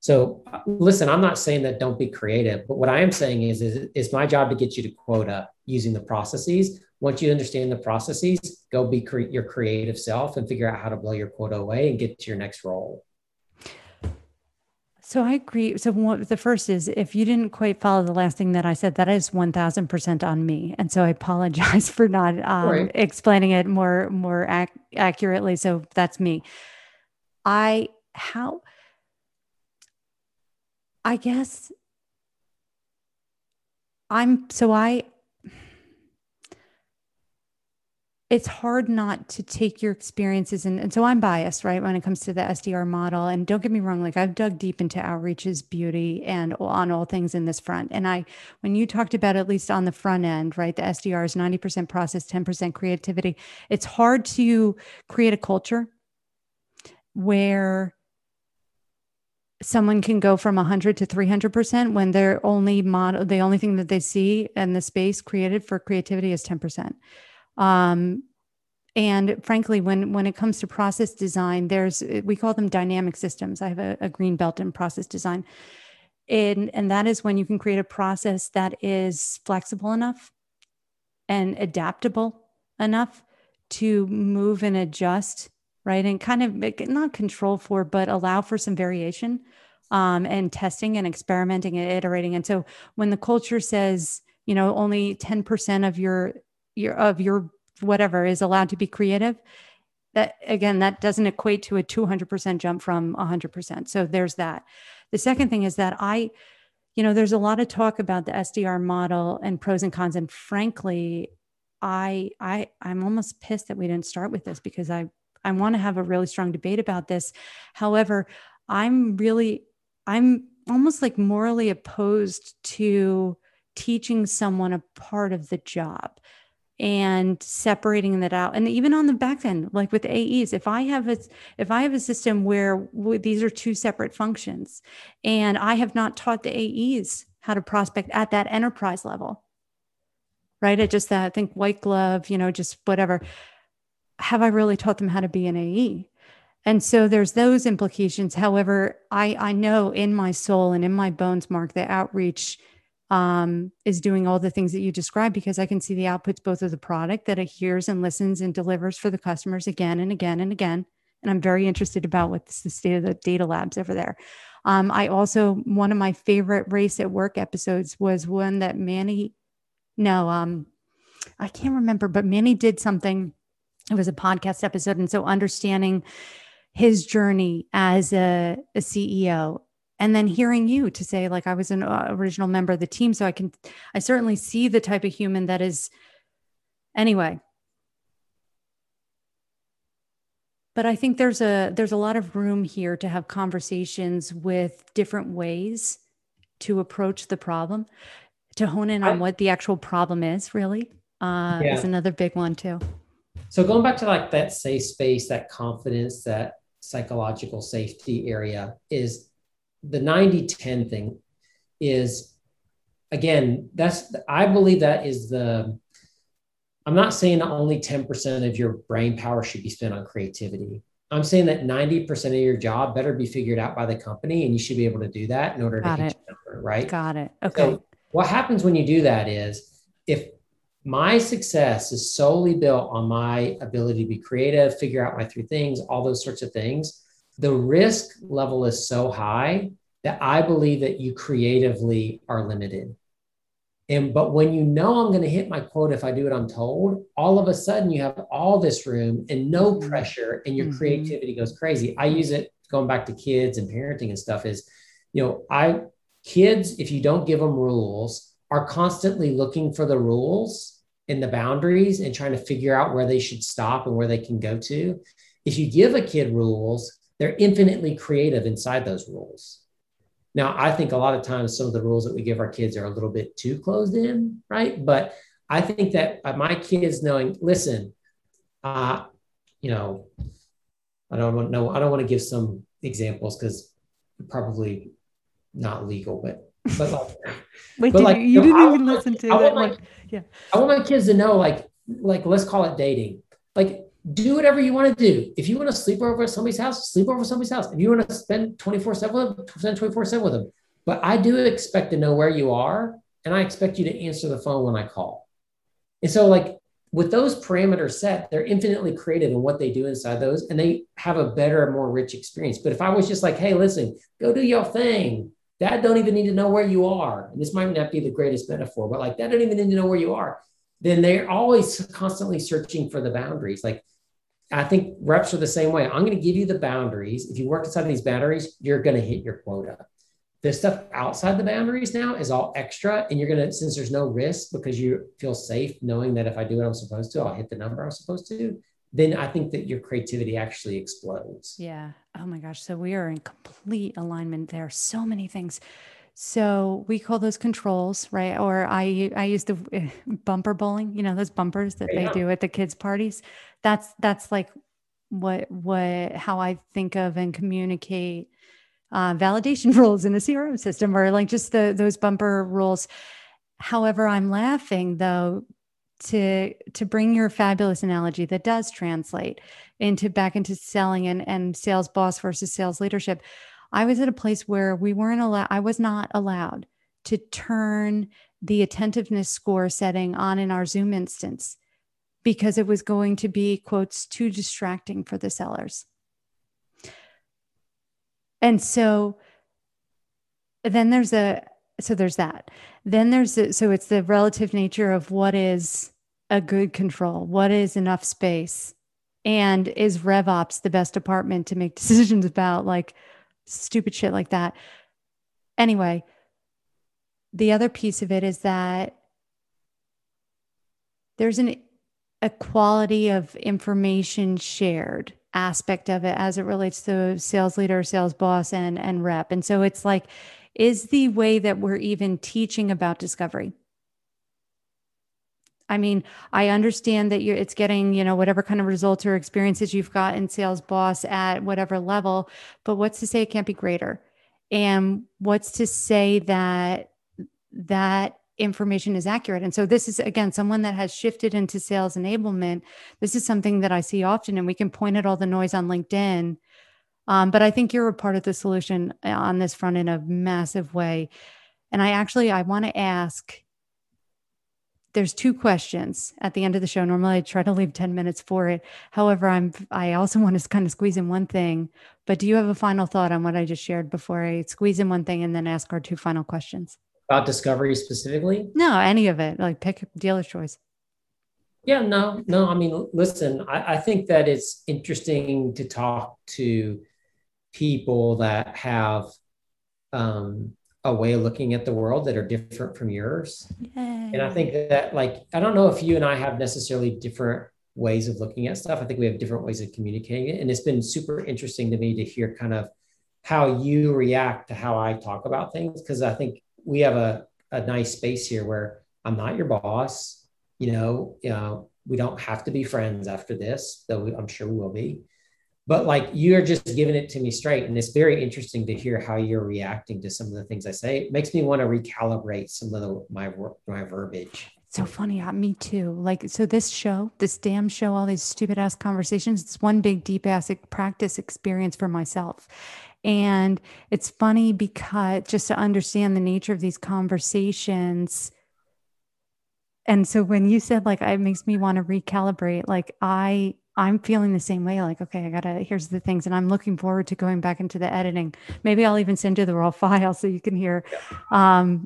So listen, I'm not saying that don't be creative, but what I am saying is it's my job to get you to quota using the processes. Once you understand the processes, go be your creative self and figure out how to blow your quota away and get to your next role. So I agree. So the first is, if you didn't quite follow the last thing that I said, that is 1000% on me. And so I apologize for not explaining it more accurately. So that's me. It's hard not to take your experiences. And so I'm biased, right, when it comes to the SDR model. And don't get me wrong, like I've dug deep into Outreach's beauty and on all things in this front. And when you talked about, at least on the front end, right, the SDR is 90% process, 10% creativity. It's hard to create a culture where someone can go from 100 to 300% when their only model, the only thing that they see and the space created for creativity is 10%. And frankly, when it comes to process design, we call them dynamic systems. I have a green belt in process design. And that is when you can create a process that is flexible enough and adaptable enough to move and adjust, right? And kind of not control for, but allow for some variation, and testing and experimenting and iterating. And so when the culture says, only 10% of your whatever is allowed to be creative, that again, that doesn't equate to a 200% jump from 100%. So there's that. The second thing is that there's a lot of talk about the SDR model and pros and cons. And frankly, I'm almost pissed that we didn't start with this, because I want to have a really strong debate about this. However, I'm almost like morally opposed to teaching someone a part of the job and separating that out. And even on the back end, like with AEs, if I have a system where these are two separate functions and I have not taught the AEs how to prospect at that enterprise level, right? At just that, I think white glove, just whatever. Have I really taught them how to be an AE? And so there's those implications. However, I know in my soul and in my bones, Mark, the Outreach is doing all the things that you described, because I can see the outputs, both of the product that it hears and listens and delivers for the customers again and again and again. And I'm very interested about what's the state of the data labs over there. One of my favorite Race at Work episodes was one that Manny No, I can't remember, but Manny did something. It was a podcast episode. And so understanding his journey as a CEO, and then hearing you to say, like, I was an original member of the team. So I certainly see the type of human that is anyway. But I think there's a lot of room here to have conversations with different ways to approach the problem, to hone in on what the actual problem is really, is another big one too. So going back to like that safe space, that confidence, that psychological safety area is the 90-10 thing is, again, I believe that is I'm not saying that only 10% of your brain power should be spent on creativity. I'm saying that 90% of your job better be figured out by the company, and you should be able to do that in order to hit your number, right? Got it. Okay. So what happens when you do that is, if my success is solely built on my ability to be creative, figure out my three things, all those sorts of things, the risk level is so high that I believe that you creatively are limited. But when you know I'm going to hit my quota if I do what I'm told, all of a sudden you have all this room and no pressure, and your creativity goes crazy. I use it going back to kids and parenting and stuff is, kids, if you don't give them rules, are constantly looking for the rules and the boundaries and trying to figure out where they should stop and where they can go to. If you give a kid rules, they're infinitely creative inside those rules. Now, I think a lot of times some of the rules that we give our kids are a little bit too closed in, right? But I think that my kids knowing, listen, I don't want to give some examples because probably not legal, but like, wait, but like you didn't even listen to that. I want my kids to know, like let's call it dating. Like, do whatever you want to do. If you want to sleep over at somebody's house, sleep over at somebody's house. If you want to spend 24/7 with them, spend 24/7 with them. But I do expect to know where you are, and I expect you to answer the phone when I call. And so, like, with those parameters set, they're infinitely creative in what they do inside those, and they have a better, more rich experience. But if I was just like, hey, listen, go do your thing. Dad don't even need to know where you are. And this might not be the greatest metaphor, but like, dad don't even need to know where you are. Then they're always constantly searching for the boundaries. Like, I think reps are the same way. I'm going to give you the boundaries. If you work inside these boundaries, you're going to hit your quota. The stuff outside the boundaries now is all extra. And you're going to, since there's no risk because you feel safe knowing that if I do what I'm supposed to, I'll hit the number I'm supposed to, then I think that your creativity actually explodes. Yeah. Oh my gosh. So we are in complete alignment there. So many things. So we call those controls, right? Or I use the bumper bowling, those bumpers that they do at the kids' parties. That's like how I think of and communicate validation rules in a CRM system, or like just those bumper rules. However, I'm laughing though, to bring your fabulous analogy that does translate back into selling and sales boss versus sales leadership. I was at a place where I was not allowed to turn the attentiveness score setting on in our Zoom instance because it was going to be, quotes, too distracting for the sellers. And so then there's that. Then so it's the relative nature of what is a good control, what is enough space, and is RevOps the best department to make decisions about, like, stupid shit like that. Anyway, the other piece of it is that there's a quality of information shared aspect of it as it relates to sales leader, sales boss, and rep. And so it's like, is the way that we're even teaching about discovery? I mean, I understand that it's getting, whatever kind of results or experiences you've got in sales boss at whatever level, but what's to say it can't be greater? And what's to say that that information is accurate? And so this is, again, someone that has shifted into sales enablement. This is something that I see often, and we can point at all the noise on LinkedIn. But I think you're a part of the solution on this front in a massive way. And I want to ask, there's two questions at the end of the show. Normally I try to leave 10 minutes for it. However, I also want to kind of squeeze in one thing, but do you have a final thought on what I just shared before I squeeze in one thing and then ask our two final questions? About discovery specifically? No, any of it. Like pick dealer's choice. Yeah, no. I mean, listen, I think that it's interesting to talk to people that have a way of looking at the world that are different from yours. Yay. And I think that, like, I don't know if you and I have necessarily different ways of looking at stuff. I think we have different ways of communicating it. And it's been super interesting to me to hear kind of how you react to how I talk about things. Cause I think we have a nice space here where I'm not your boss. You know, we don't have to be friends after this, though I'm sure we will be, but like, you're just giving it to me straight. And it's very interesting to hear how you're reacting to some of the things I say. It makes me want to recalibrate some of my verbiage. So funny. Me too. Like, so this damn show, all these stupid ass conversations, it's one big deep ass practice experience for myself. And it's funny because just to understand the nature of these conversations. And so when you said, like, it makes me want to recalibrate, like I'm feeling the same way. Like, okay, here's the things. And I'm looking forward to going back into the editing. Maybe I'll even send you the raw file so you can hear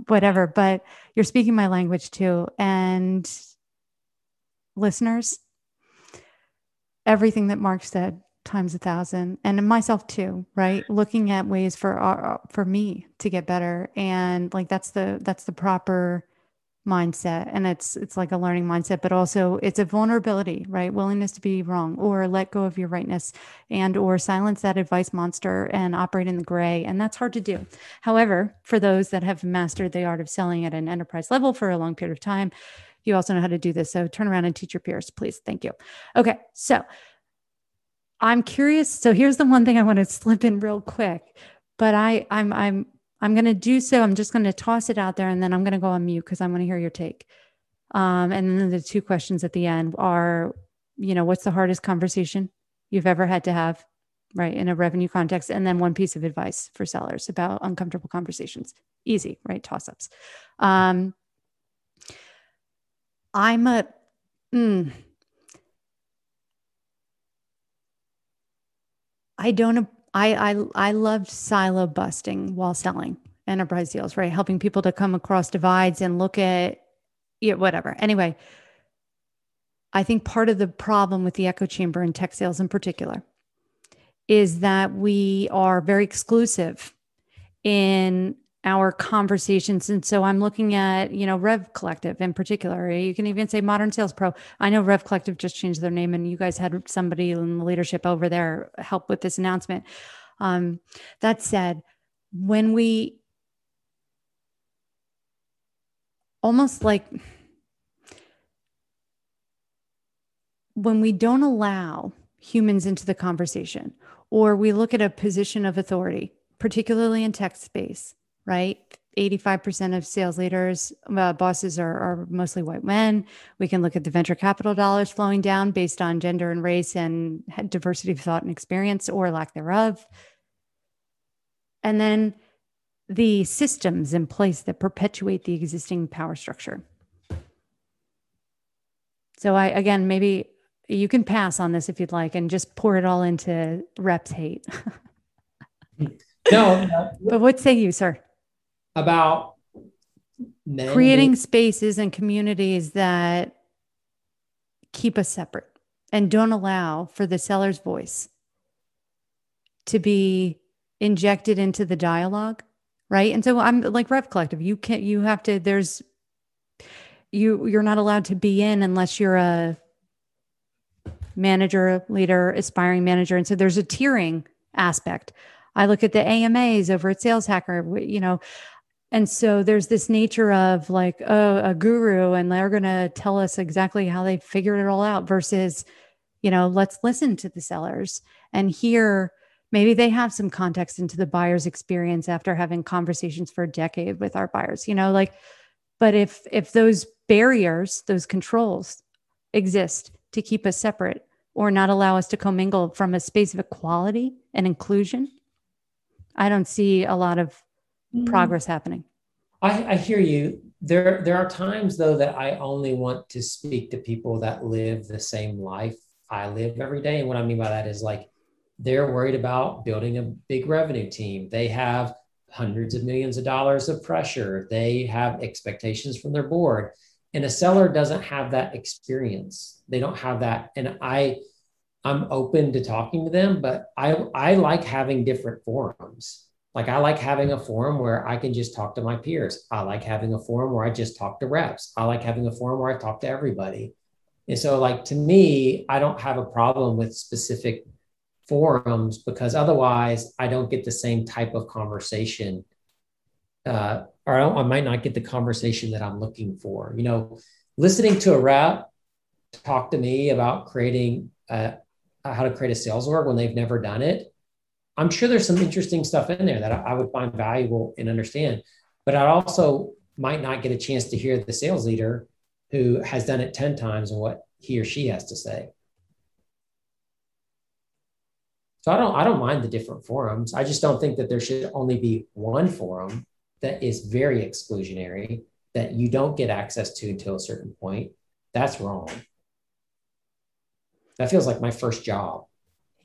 whatever, but you're speaking my language too. And listeners, everything that Mark said times 1,000, and myself too, right? Looking at ways for me to get better. And like, that's the proper mindset. And it's like a learning mindset, but also it's a vulnerability, right? Willingness to be wrong or let go of your rightness and, or silence that advice monster and operate in the gray. And that's hard to do. However, for those that have mastered the art of selling at an enterprise level for a long period of time, you also know how to do this. So turn around and teach your peers, please. Thank you. Okay. So I'm curious. So here's the one thing I want to slip in real quick, but I'm going to do so. I'm just going to toss it out there and then I'm going to go on mute because I'm going to hear your take. And then the two questions at the end are, you know, what's the hardest conversation you've ever had to have, right, in a revenue context? And then one piece of advice for sellers about uncomfortable conversations. Easy, right? Toss-ups. I loved silo busting while selling enterprise deals, right? Helping people to come across divides and look at it, whatever. Anyway, I think part of the problem with the echo chamber in tech sales in particular is that we are very exclusive in our conversations. And so I'm looking at, you know, Rev Collective in particular. You can even say Modern Sales Pro. I know Rev Collective just changed their name and you guys had somebody in the leadership over there help with this announcement. That said, when we almost like, when we don't allow humans into the conversation, or we look at a position of authority, particularly in tech space, right? 85% of sales leaders, bosses are mostly white men. We can look at the venture capital dollars flowing down based on gender and race and diversity of thought and experience or lack thereof. And then the systems in place that perpetuate the existing power structure. So again, maybe you can pass on this if you'd like and just pour it all into reps hate. No, but what say you, sir? About men. Creating spaces and communities that keep us separate and don't allow for the seller's voice to be injected into the dialogue, right? And so I'm like Rev Collective, you're not allowed to be in unless you're a manager, leader, aspiring manager. And so there's a tiering aspect. I look at the AMAs over at Sales Hacker, you know, and so there's this nature of like, oh, a guru, and they're going to tell us exactly how they figured it all out versus, you know, let's listen to the sellers and hear, maybe they have some context into the buyer's experience after having conversations for a decade with our buyers, you know, like, but if those barriers, those controls exist to keep us separate or not allow us to commingle from a space of equality and inclusion, I don't see a lot of progress happening. I hear you. There are times though that I only want to speak to people that live the same life I live every day. And what I mean by that is like, they're worried about building a big revenue team. They have hundreds of millions of dollars of pressure. They have expectations from their board. And a seller doesn't have that experience. They don't have that. And I'm open to talking to them, but I like having different forums. Like I like having a forum where I can just talk to my peers. I like having a forum where I just talk to reps. I like having a forum where I talk to everybody. And so like, to me, I don't have a problem with specific forums because otherwise I don't get the same type of conversation or I might not get the conversation that I'm looking for. You know, listening to a rep talk to me about creating how to create a sales org when they've never done it, I'm sure there's some interesting stuff in there that I would find valuable and understand, but I also might not get a chance to hear the sales leader who has done it 10 times and what he or she has to say. So I don't mind the different forums. I just don't think that there should only be one forum that is very exclusionary, that you don't get access to until a certain point. That's wrong. That feels like my first job.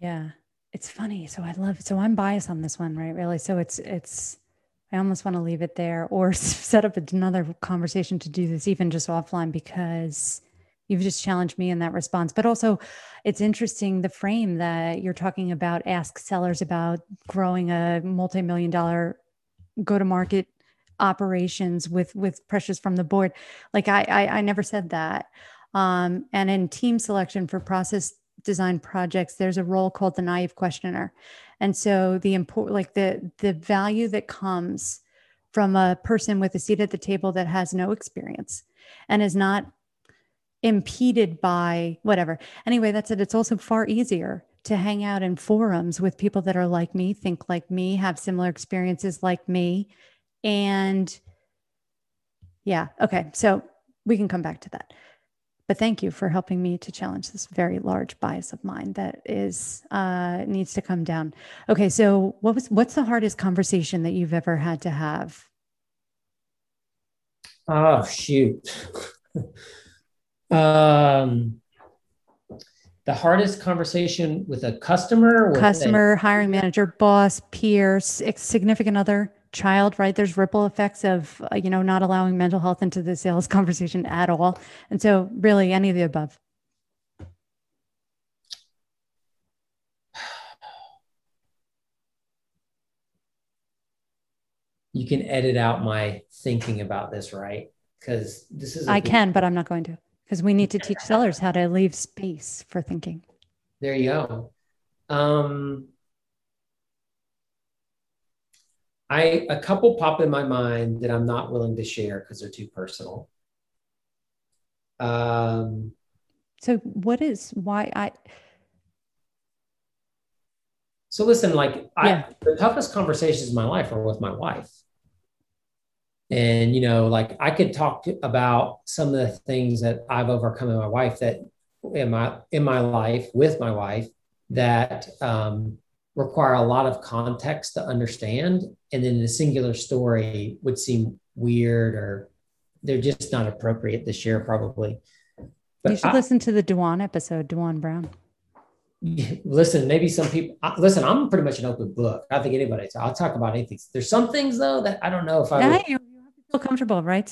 Yeah. It's funny. So so I'm biased on this one, right? Really? So it's, I almost want to leave it there or set up another conversation to do this even just offline, because you've just challenged me in that response. But also it's interesting, the frame that you're talking about, ask sellers about growing a multi-million dollar go-to-market operations with pressures from the board. Like I never said that. And in team selection for process design projects, there's a role called the naive questioner. And so the import, like the value that comes from a person with a seat at the table that has no experience and is not impeded by whatever. Anyway, that's it. It's also far easier to hang out in forums with people that are like me, think like me, have similar experiences like me. And yeah. Okay. So we can come back to that. But thank you for helping me to challenge this very large bias of mine that is needs to come down. Okay, so what's the hardest conversation that you've ever had to have? Oh shoot! The hardest conversation with a customer, hiring manager, boss, peer, significant other, child, right? There's ripple effects of, not allowing mental health into the sales conversation at all. And so really any of the above. You can edit out my thinking about this, right? Because this is, but I'm not going to, because we need to teach sellers how to leave space for thinking. There you go. A couple pop in my mind that I'm not willing to share because they're too personal. So what is why I? So listen, the toughest conversations in my life are with my wife. And, I could talk about some of the things that I've overcome in my wife that in my life with my wife that, require a lot of context to understand. And then the singular story would seem weird or they're just not appropriate to share probably. But you should listen to the Dewan episode, Dewan Brown. Listen, maybe some people, I'm pretty much an open book. I think anybody, I'll talk about anything. There's some things though, that I don't know if you have to feel comfortable, right?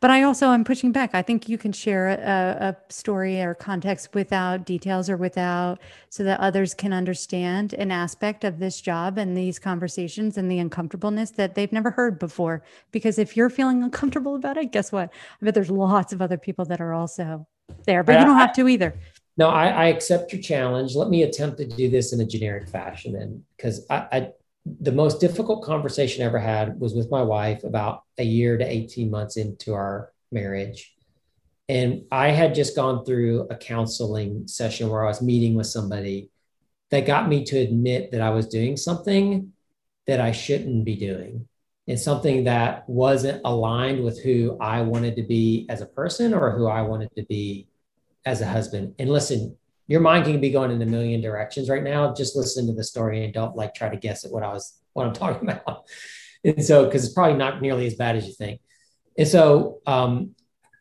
But I'm pushing back. I think you can share a story or context without details so that others can understand an aspect of this job and these conversations and the uncomfortableness that they've never heard before. Because if you're feeling uncomfortable about it, guess what? I bet there's lots of other people that are also there, but you don't have to either. No, I accept your challenge. Let me attempt to do this in a generic fashion then, because the most difficult conversation I ever had was with my wife about a year to 18 months into our marriage. And I had just gone through a counseling session where I was meeting with somebody that got me to admit that I was doing something that I shouldn't be doing and something that wasn't aligned with who I wanted to be as a person or who I wanted to be as a husband. And listen, your mind can be going in a million directions right now. Just listen to the story and don't try to guess at what I'm talking about. And so, cause it's probably not nearly as bad as you think. And so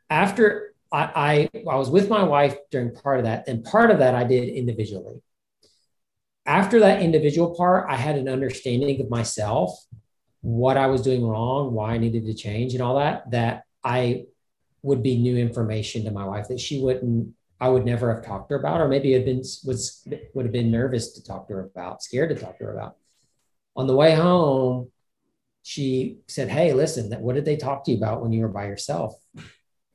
after I was with my wife during part of that, and part of that I did individually. after that individual part, I had an understanding of myself, what I was doing wrong, why I needed to change and all that, that I would be new information to my wife that she wouldn't, I would never have talked to her about, or maybe had been, would have been nervous to talk to her about, scared to talk to her about. On the way home, she said, "Hey, listen, what did they talk to you about when you were by yourself?"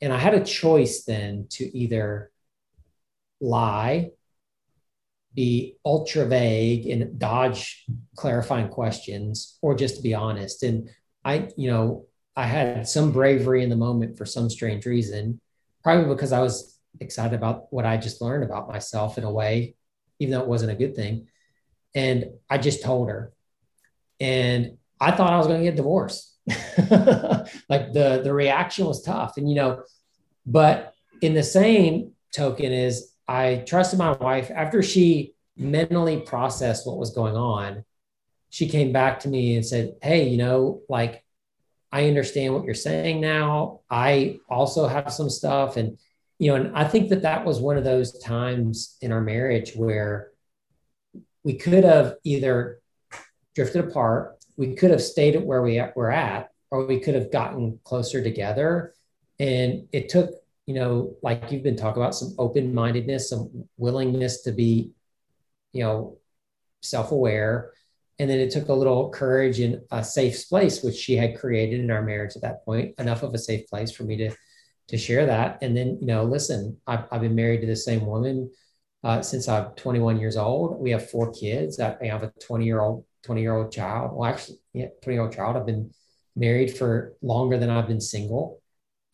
And I had a choice then to either lie, be ultra vague and dodge clarifying questions, or just be honest. And I had some bravery in the moment for some strange reason, probably because I was excited about what I just learned about myself in a way, even though it wasn't a good thing. And I just told her, and I thought I was going to get divorced. Like the reaction was tough. And, but in the same token is I trusted my wife. After she mentally processed what was going on, she came back to me and said, "Hey, I understand what you're saying now. I also have some stuff." And, and I think that was one of those times in our marriage where we could have either drifted apart, we could have stayed at where we're at, or we could have gotten closer together. And it took, like you've been talking about, some open-mindedness, some willingness to be, self-aware. And then it took a little courage in a safe place, which she had created in our marriage at that point, enough of a safe place for me to share that. And then, listen, I've been married to the same woman since I'm 21 years old. We have 4 kids. I have a 20-year-old child. Well, actually, 20-year-old child. I've been married for longer than I've been single.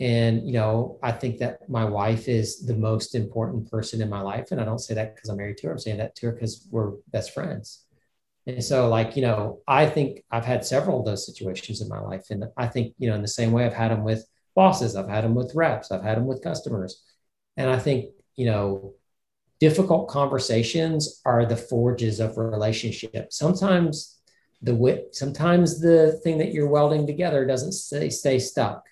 And, I think that my wife is the most important person in my life. And I don't say that because I'm married to her. I'm saying that to her because we're best friends. And so I think I've had several of those situations in my life. And I think, in the same way I've had them with bosses, I've had them with reps, I've had them with customers. And I think, difficult conversations are the forges of relationships. Sometimes sometimes the thing that you're welding together doesn't stay stuck.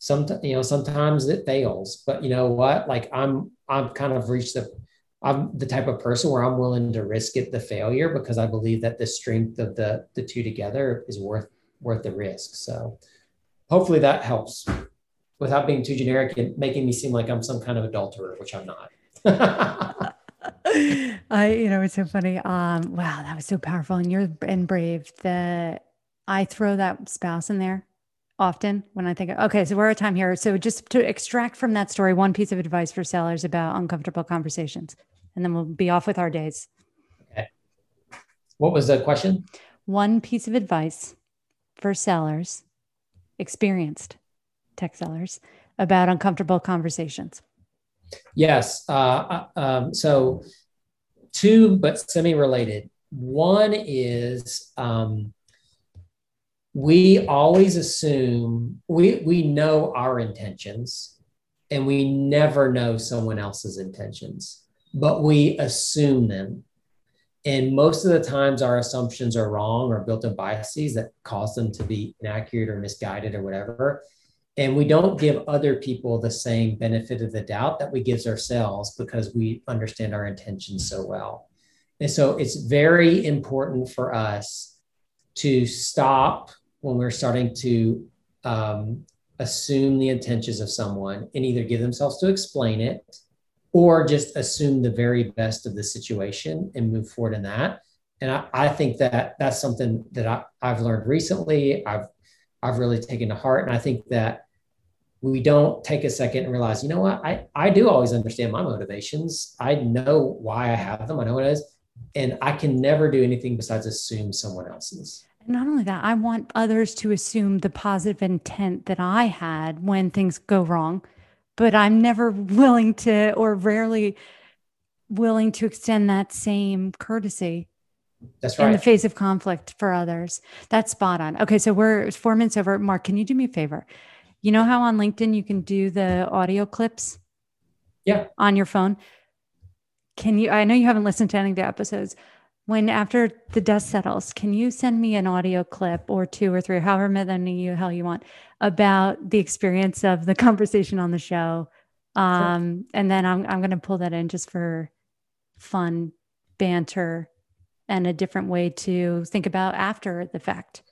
Sometimes it fails, but you know what? Like I'm kind of reached I'm the type of person where I'm willing to risk it, the failure, because I believe that the strength of the two together is worth the risk. So hopefully that helps without being too generic and making me seem like I'm some kind of adulterer, which I'm not. It's so funny. Wow, that was so powerful. And brave. I throw that spouse in there often when I think, okay, so we're out of time here. So just to extract from that story, one piece of advice for sellers about uncomfortable conversations, and then we'll be off with our days. Okay. What was the question? One piece of advice for sellers, experienced tech sellers, about uncomfortable conversations. Yes. So two, but semi-related. One is, we always assume we know our intentions, and we never know someone else's intentions, but we assume them. And most of the times our assumptions are wrong or built in biases that cause them to be inaccurate or misguided or whatever. And we don't give other people the same benefit of the doubt that we give ourselves, because we understand our intentions so well. And so it's very important for us to stop when we're starting to assume the intentions of someone and either give themselves to explain it or just assume the very best of the situation and move forward in that. And I think that's something that I've learned recently. I've really taken to heart. And I think that we don't take a second and realize, you know what? I do always understand my motivations. I know why I have them. I know what it is. And I can never do anything besides assume someone else's. Not only that, I want others to assume the positive intent that I had when things go wrong, but I'm never willing to, or rarely willing to, extend that same courtesy. That's right. In the face of conflict for others. That's spot on. Okay. So we're 4 minutes over. Mark, can you do me a favor? You know how on LinkedIn you can do the audio clips? Yeah. On your phone? Can you, I know you haven't listened to any of the episodes, when after the dust settles, can you send me an audio clip or 2 or 3, however many hell you want, about the experience of the conversation on the show? Sure. And then I'm going to pull that in just for fun banter and a different way to think about after the fact.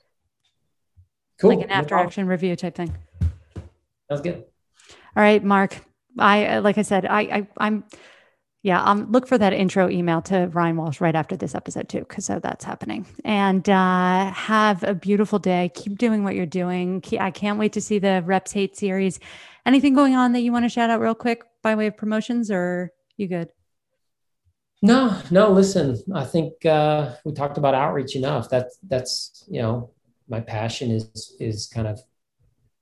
Cool. Like an after action review type thing. Sounds good. All right, Mark. Like I said, look for that intro email to Ryan Walsh right after this episode too, because so that's happening. And have a beautiful day. Keep doing what you're doing. I can't wait to see the Reps Hate series. Anything going on that you want to shout out real quick by way of promotions, or you good? No, listen, I think we talked about outreach enough. That's, you know, my passion is kind of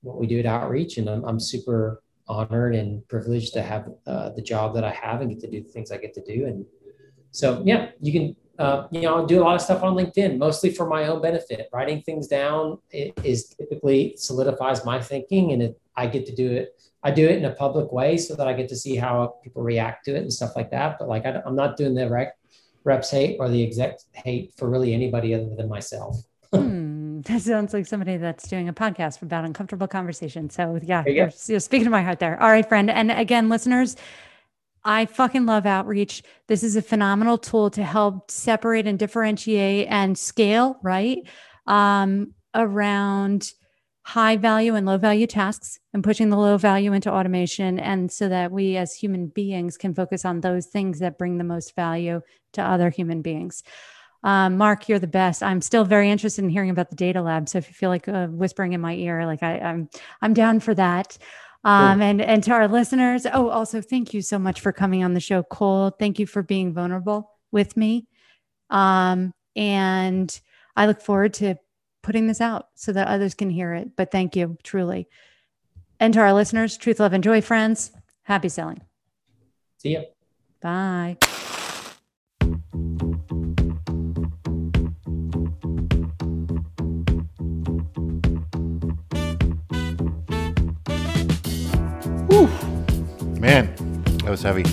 what we do at Outreach. And I'm super honored and privileged to have the job that I have and get to do the things I get to do. And so, yeah, you can, do a lot of stuff on LinkedIn, mostly for my own benefit. Writing things down is typically solidifies my thinking, and I get to do it. I do it in a public way so that I get to see how people react to it and stuff like that. But like, I'm not doing the reps hate or the exec hate for really anybody other than myself. That sounds like somebody that's doing a podcast about uncomfortable conversations. So yeah, you're speaking to my heart there. All right, friend. And again, listeners, I fucking love Outreach. This is a phenomenal tool to help separate and differentiate and scale, right? Around high value and low value tasks, and pushing the low value into automation. And so that we as human beings can focus on those things that bring the most value to other human beings. Mark, you're the best. I'm still very interested in hearing about the data lab. So if you feel like whispering in my ear, like I'm down for that. Cool. And to our listeners, also thank you so much for coming on the show, Cole. Thank you for being vulnerable with me. And I look forward to putting this out so that others can hear it, but thank you truly. And to our listeners, truth, love, and joy, friends, happy selling. See ya. Bye. Man, that was heavy,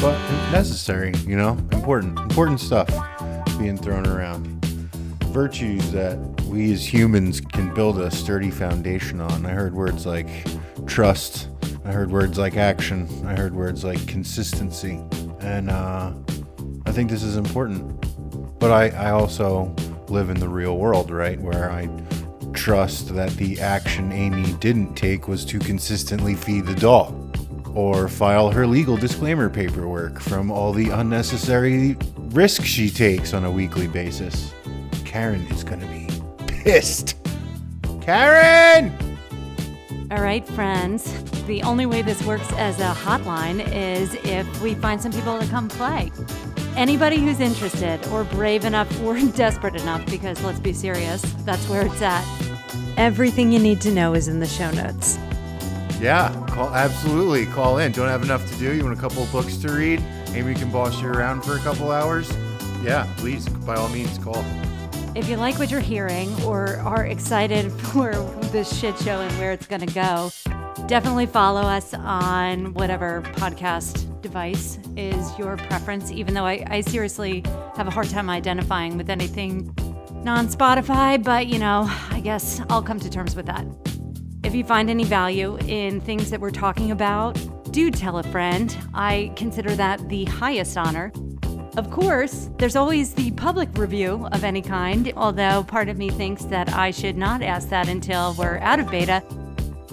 but necessary, you know, important stuff being thrown around. Virtues that we as humans can build a sturdy foundation on. I heard words like trust. I heard words like action. I heard words like consistency. And I think this is important. But I also live in the real world, right, where I trust that the action Amy didn't take was to consistently feed the dog, or file her legal disclaimer paperwork from all the unnecessary risk she takes on a weekly basis. Karen is going to be pissed. Karen! All right, friends. The only way this works as a hotline is if we find some people to come play. Anybody who's interested or brave enough or desperate enough, because let's be serious, that's where it's at. Everything you need to know is in the show notes. Yeah, absolutely. Call in. Don't have enough to do? You want a couple of books to read? Amy can boss you around for a couple hours? Yeah, please, by all means, call. If you like what you're hearing or are excited for this shit show and where it's going to go, definitely follow us on whatever podcast device is your preference, even though I seriously have a hard time identifying with anything non-Spotify, but, you know, I guess I'll come to terms with that. If you find any value in things that we're talking about, do tell a friend. I consider that the highest honor. Of course, there's always the public review of any kind, although part of me thinks that I should not ask that until we're out of beta.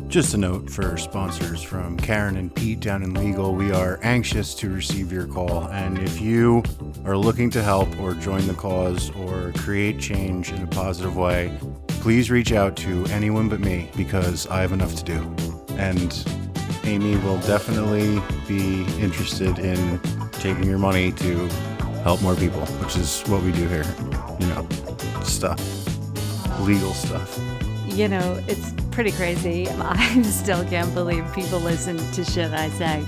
Just a note for sponsors from Karen and Pete down in legal. We are anxious to receive your call. And if you are looking to help or join the cause or create change in a positive way, please reach out to anyone but me, because I have enough to do. And Amy will definitely be interested in taking your money to help more people, which is what we do here. You know, stuff. Legal stuff. You know, it's pretty crazy. I still can't believe people listen to shit I say.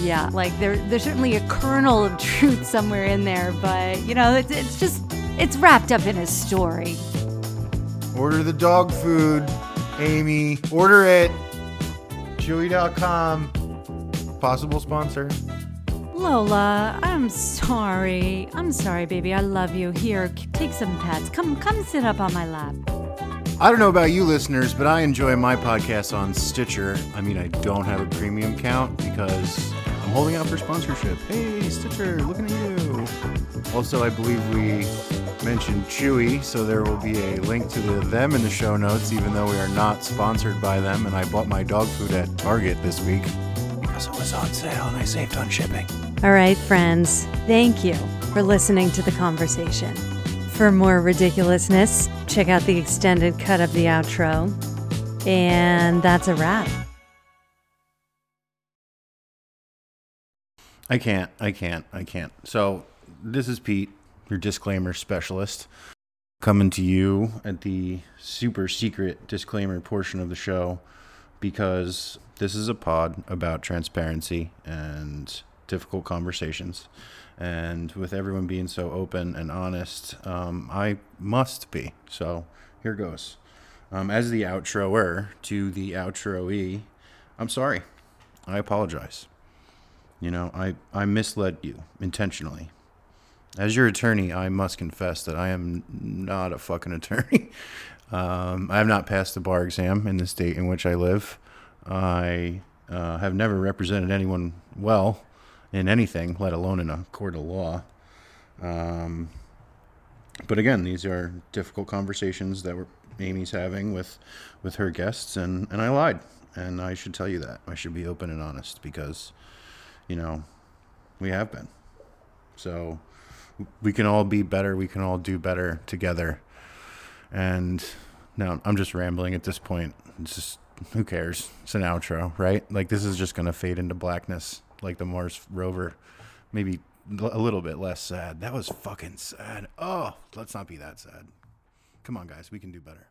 Yeah, like there's certainly a kernel of truth somewhere in there, but, you know, it's wrapped up in a story. Order the dog food, Amy. Order it. Chewy.com. Possible sponsor. Lola, I'm sorry, baby. I love you. Here, take some pets. Come sit up on my lap. I don't know about you listeners, but I enjoy my podcast on Stitcher. I mean, I don't have a premium account because I'm holding out for sponsorship. Hey, Stitcher, looking at you. Also, I believe we mentioned Chewy, so there will be a link to them in the show notes, even though we are not sponsored by them. And I bought my dog food at Target this week because it was on sale and I saved on shipping. All right, friends, thank you for listening to the conversation. For more ridiculousness, check out the extended cut of the outro. And that's a wrap. I can't. So this is Pete, your disclaimer specialist, coming to you at the super secret disclaimer portion of the show, because this is a pod about transparency and difficult conversations. And with everyone being so open and honest, I must be. So here goes. As the outroer to the outroee, I'm sorry. I apologize. You know, I misled you intentionally. As your attorney, I must confess that I am not a fucking attorney. I have not passed the bar exam in the state in which I live. I have never represented anyone well in anything, let alone in a court of law. But again, these are difficult conversations that Amy's having with her guests, and I lied. And I should tell you that. I should be open and honest because, you know, we have been. So we can all be better. We can all do better together. And now I'm just rambling at this point. It's just, who cares? It's an outro, right? Like, this is just going to fade into blackness like the Mars rover. Maybe a little bit less sad. That was fucking sad. Oh, let's not be that sad. Come on, guys. We can do better.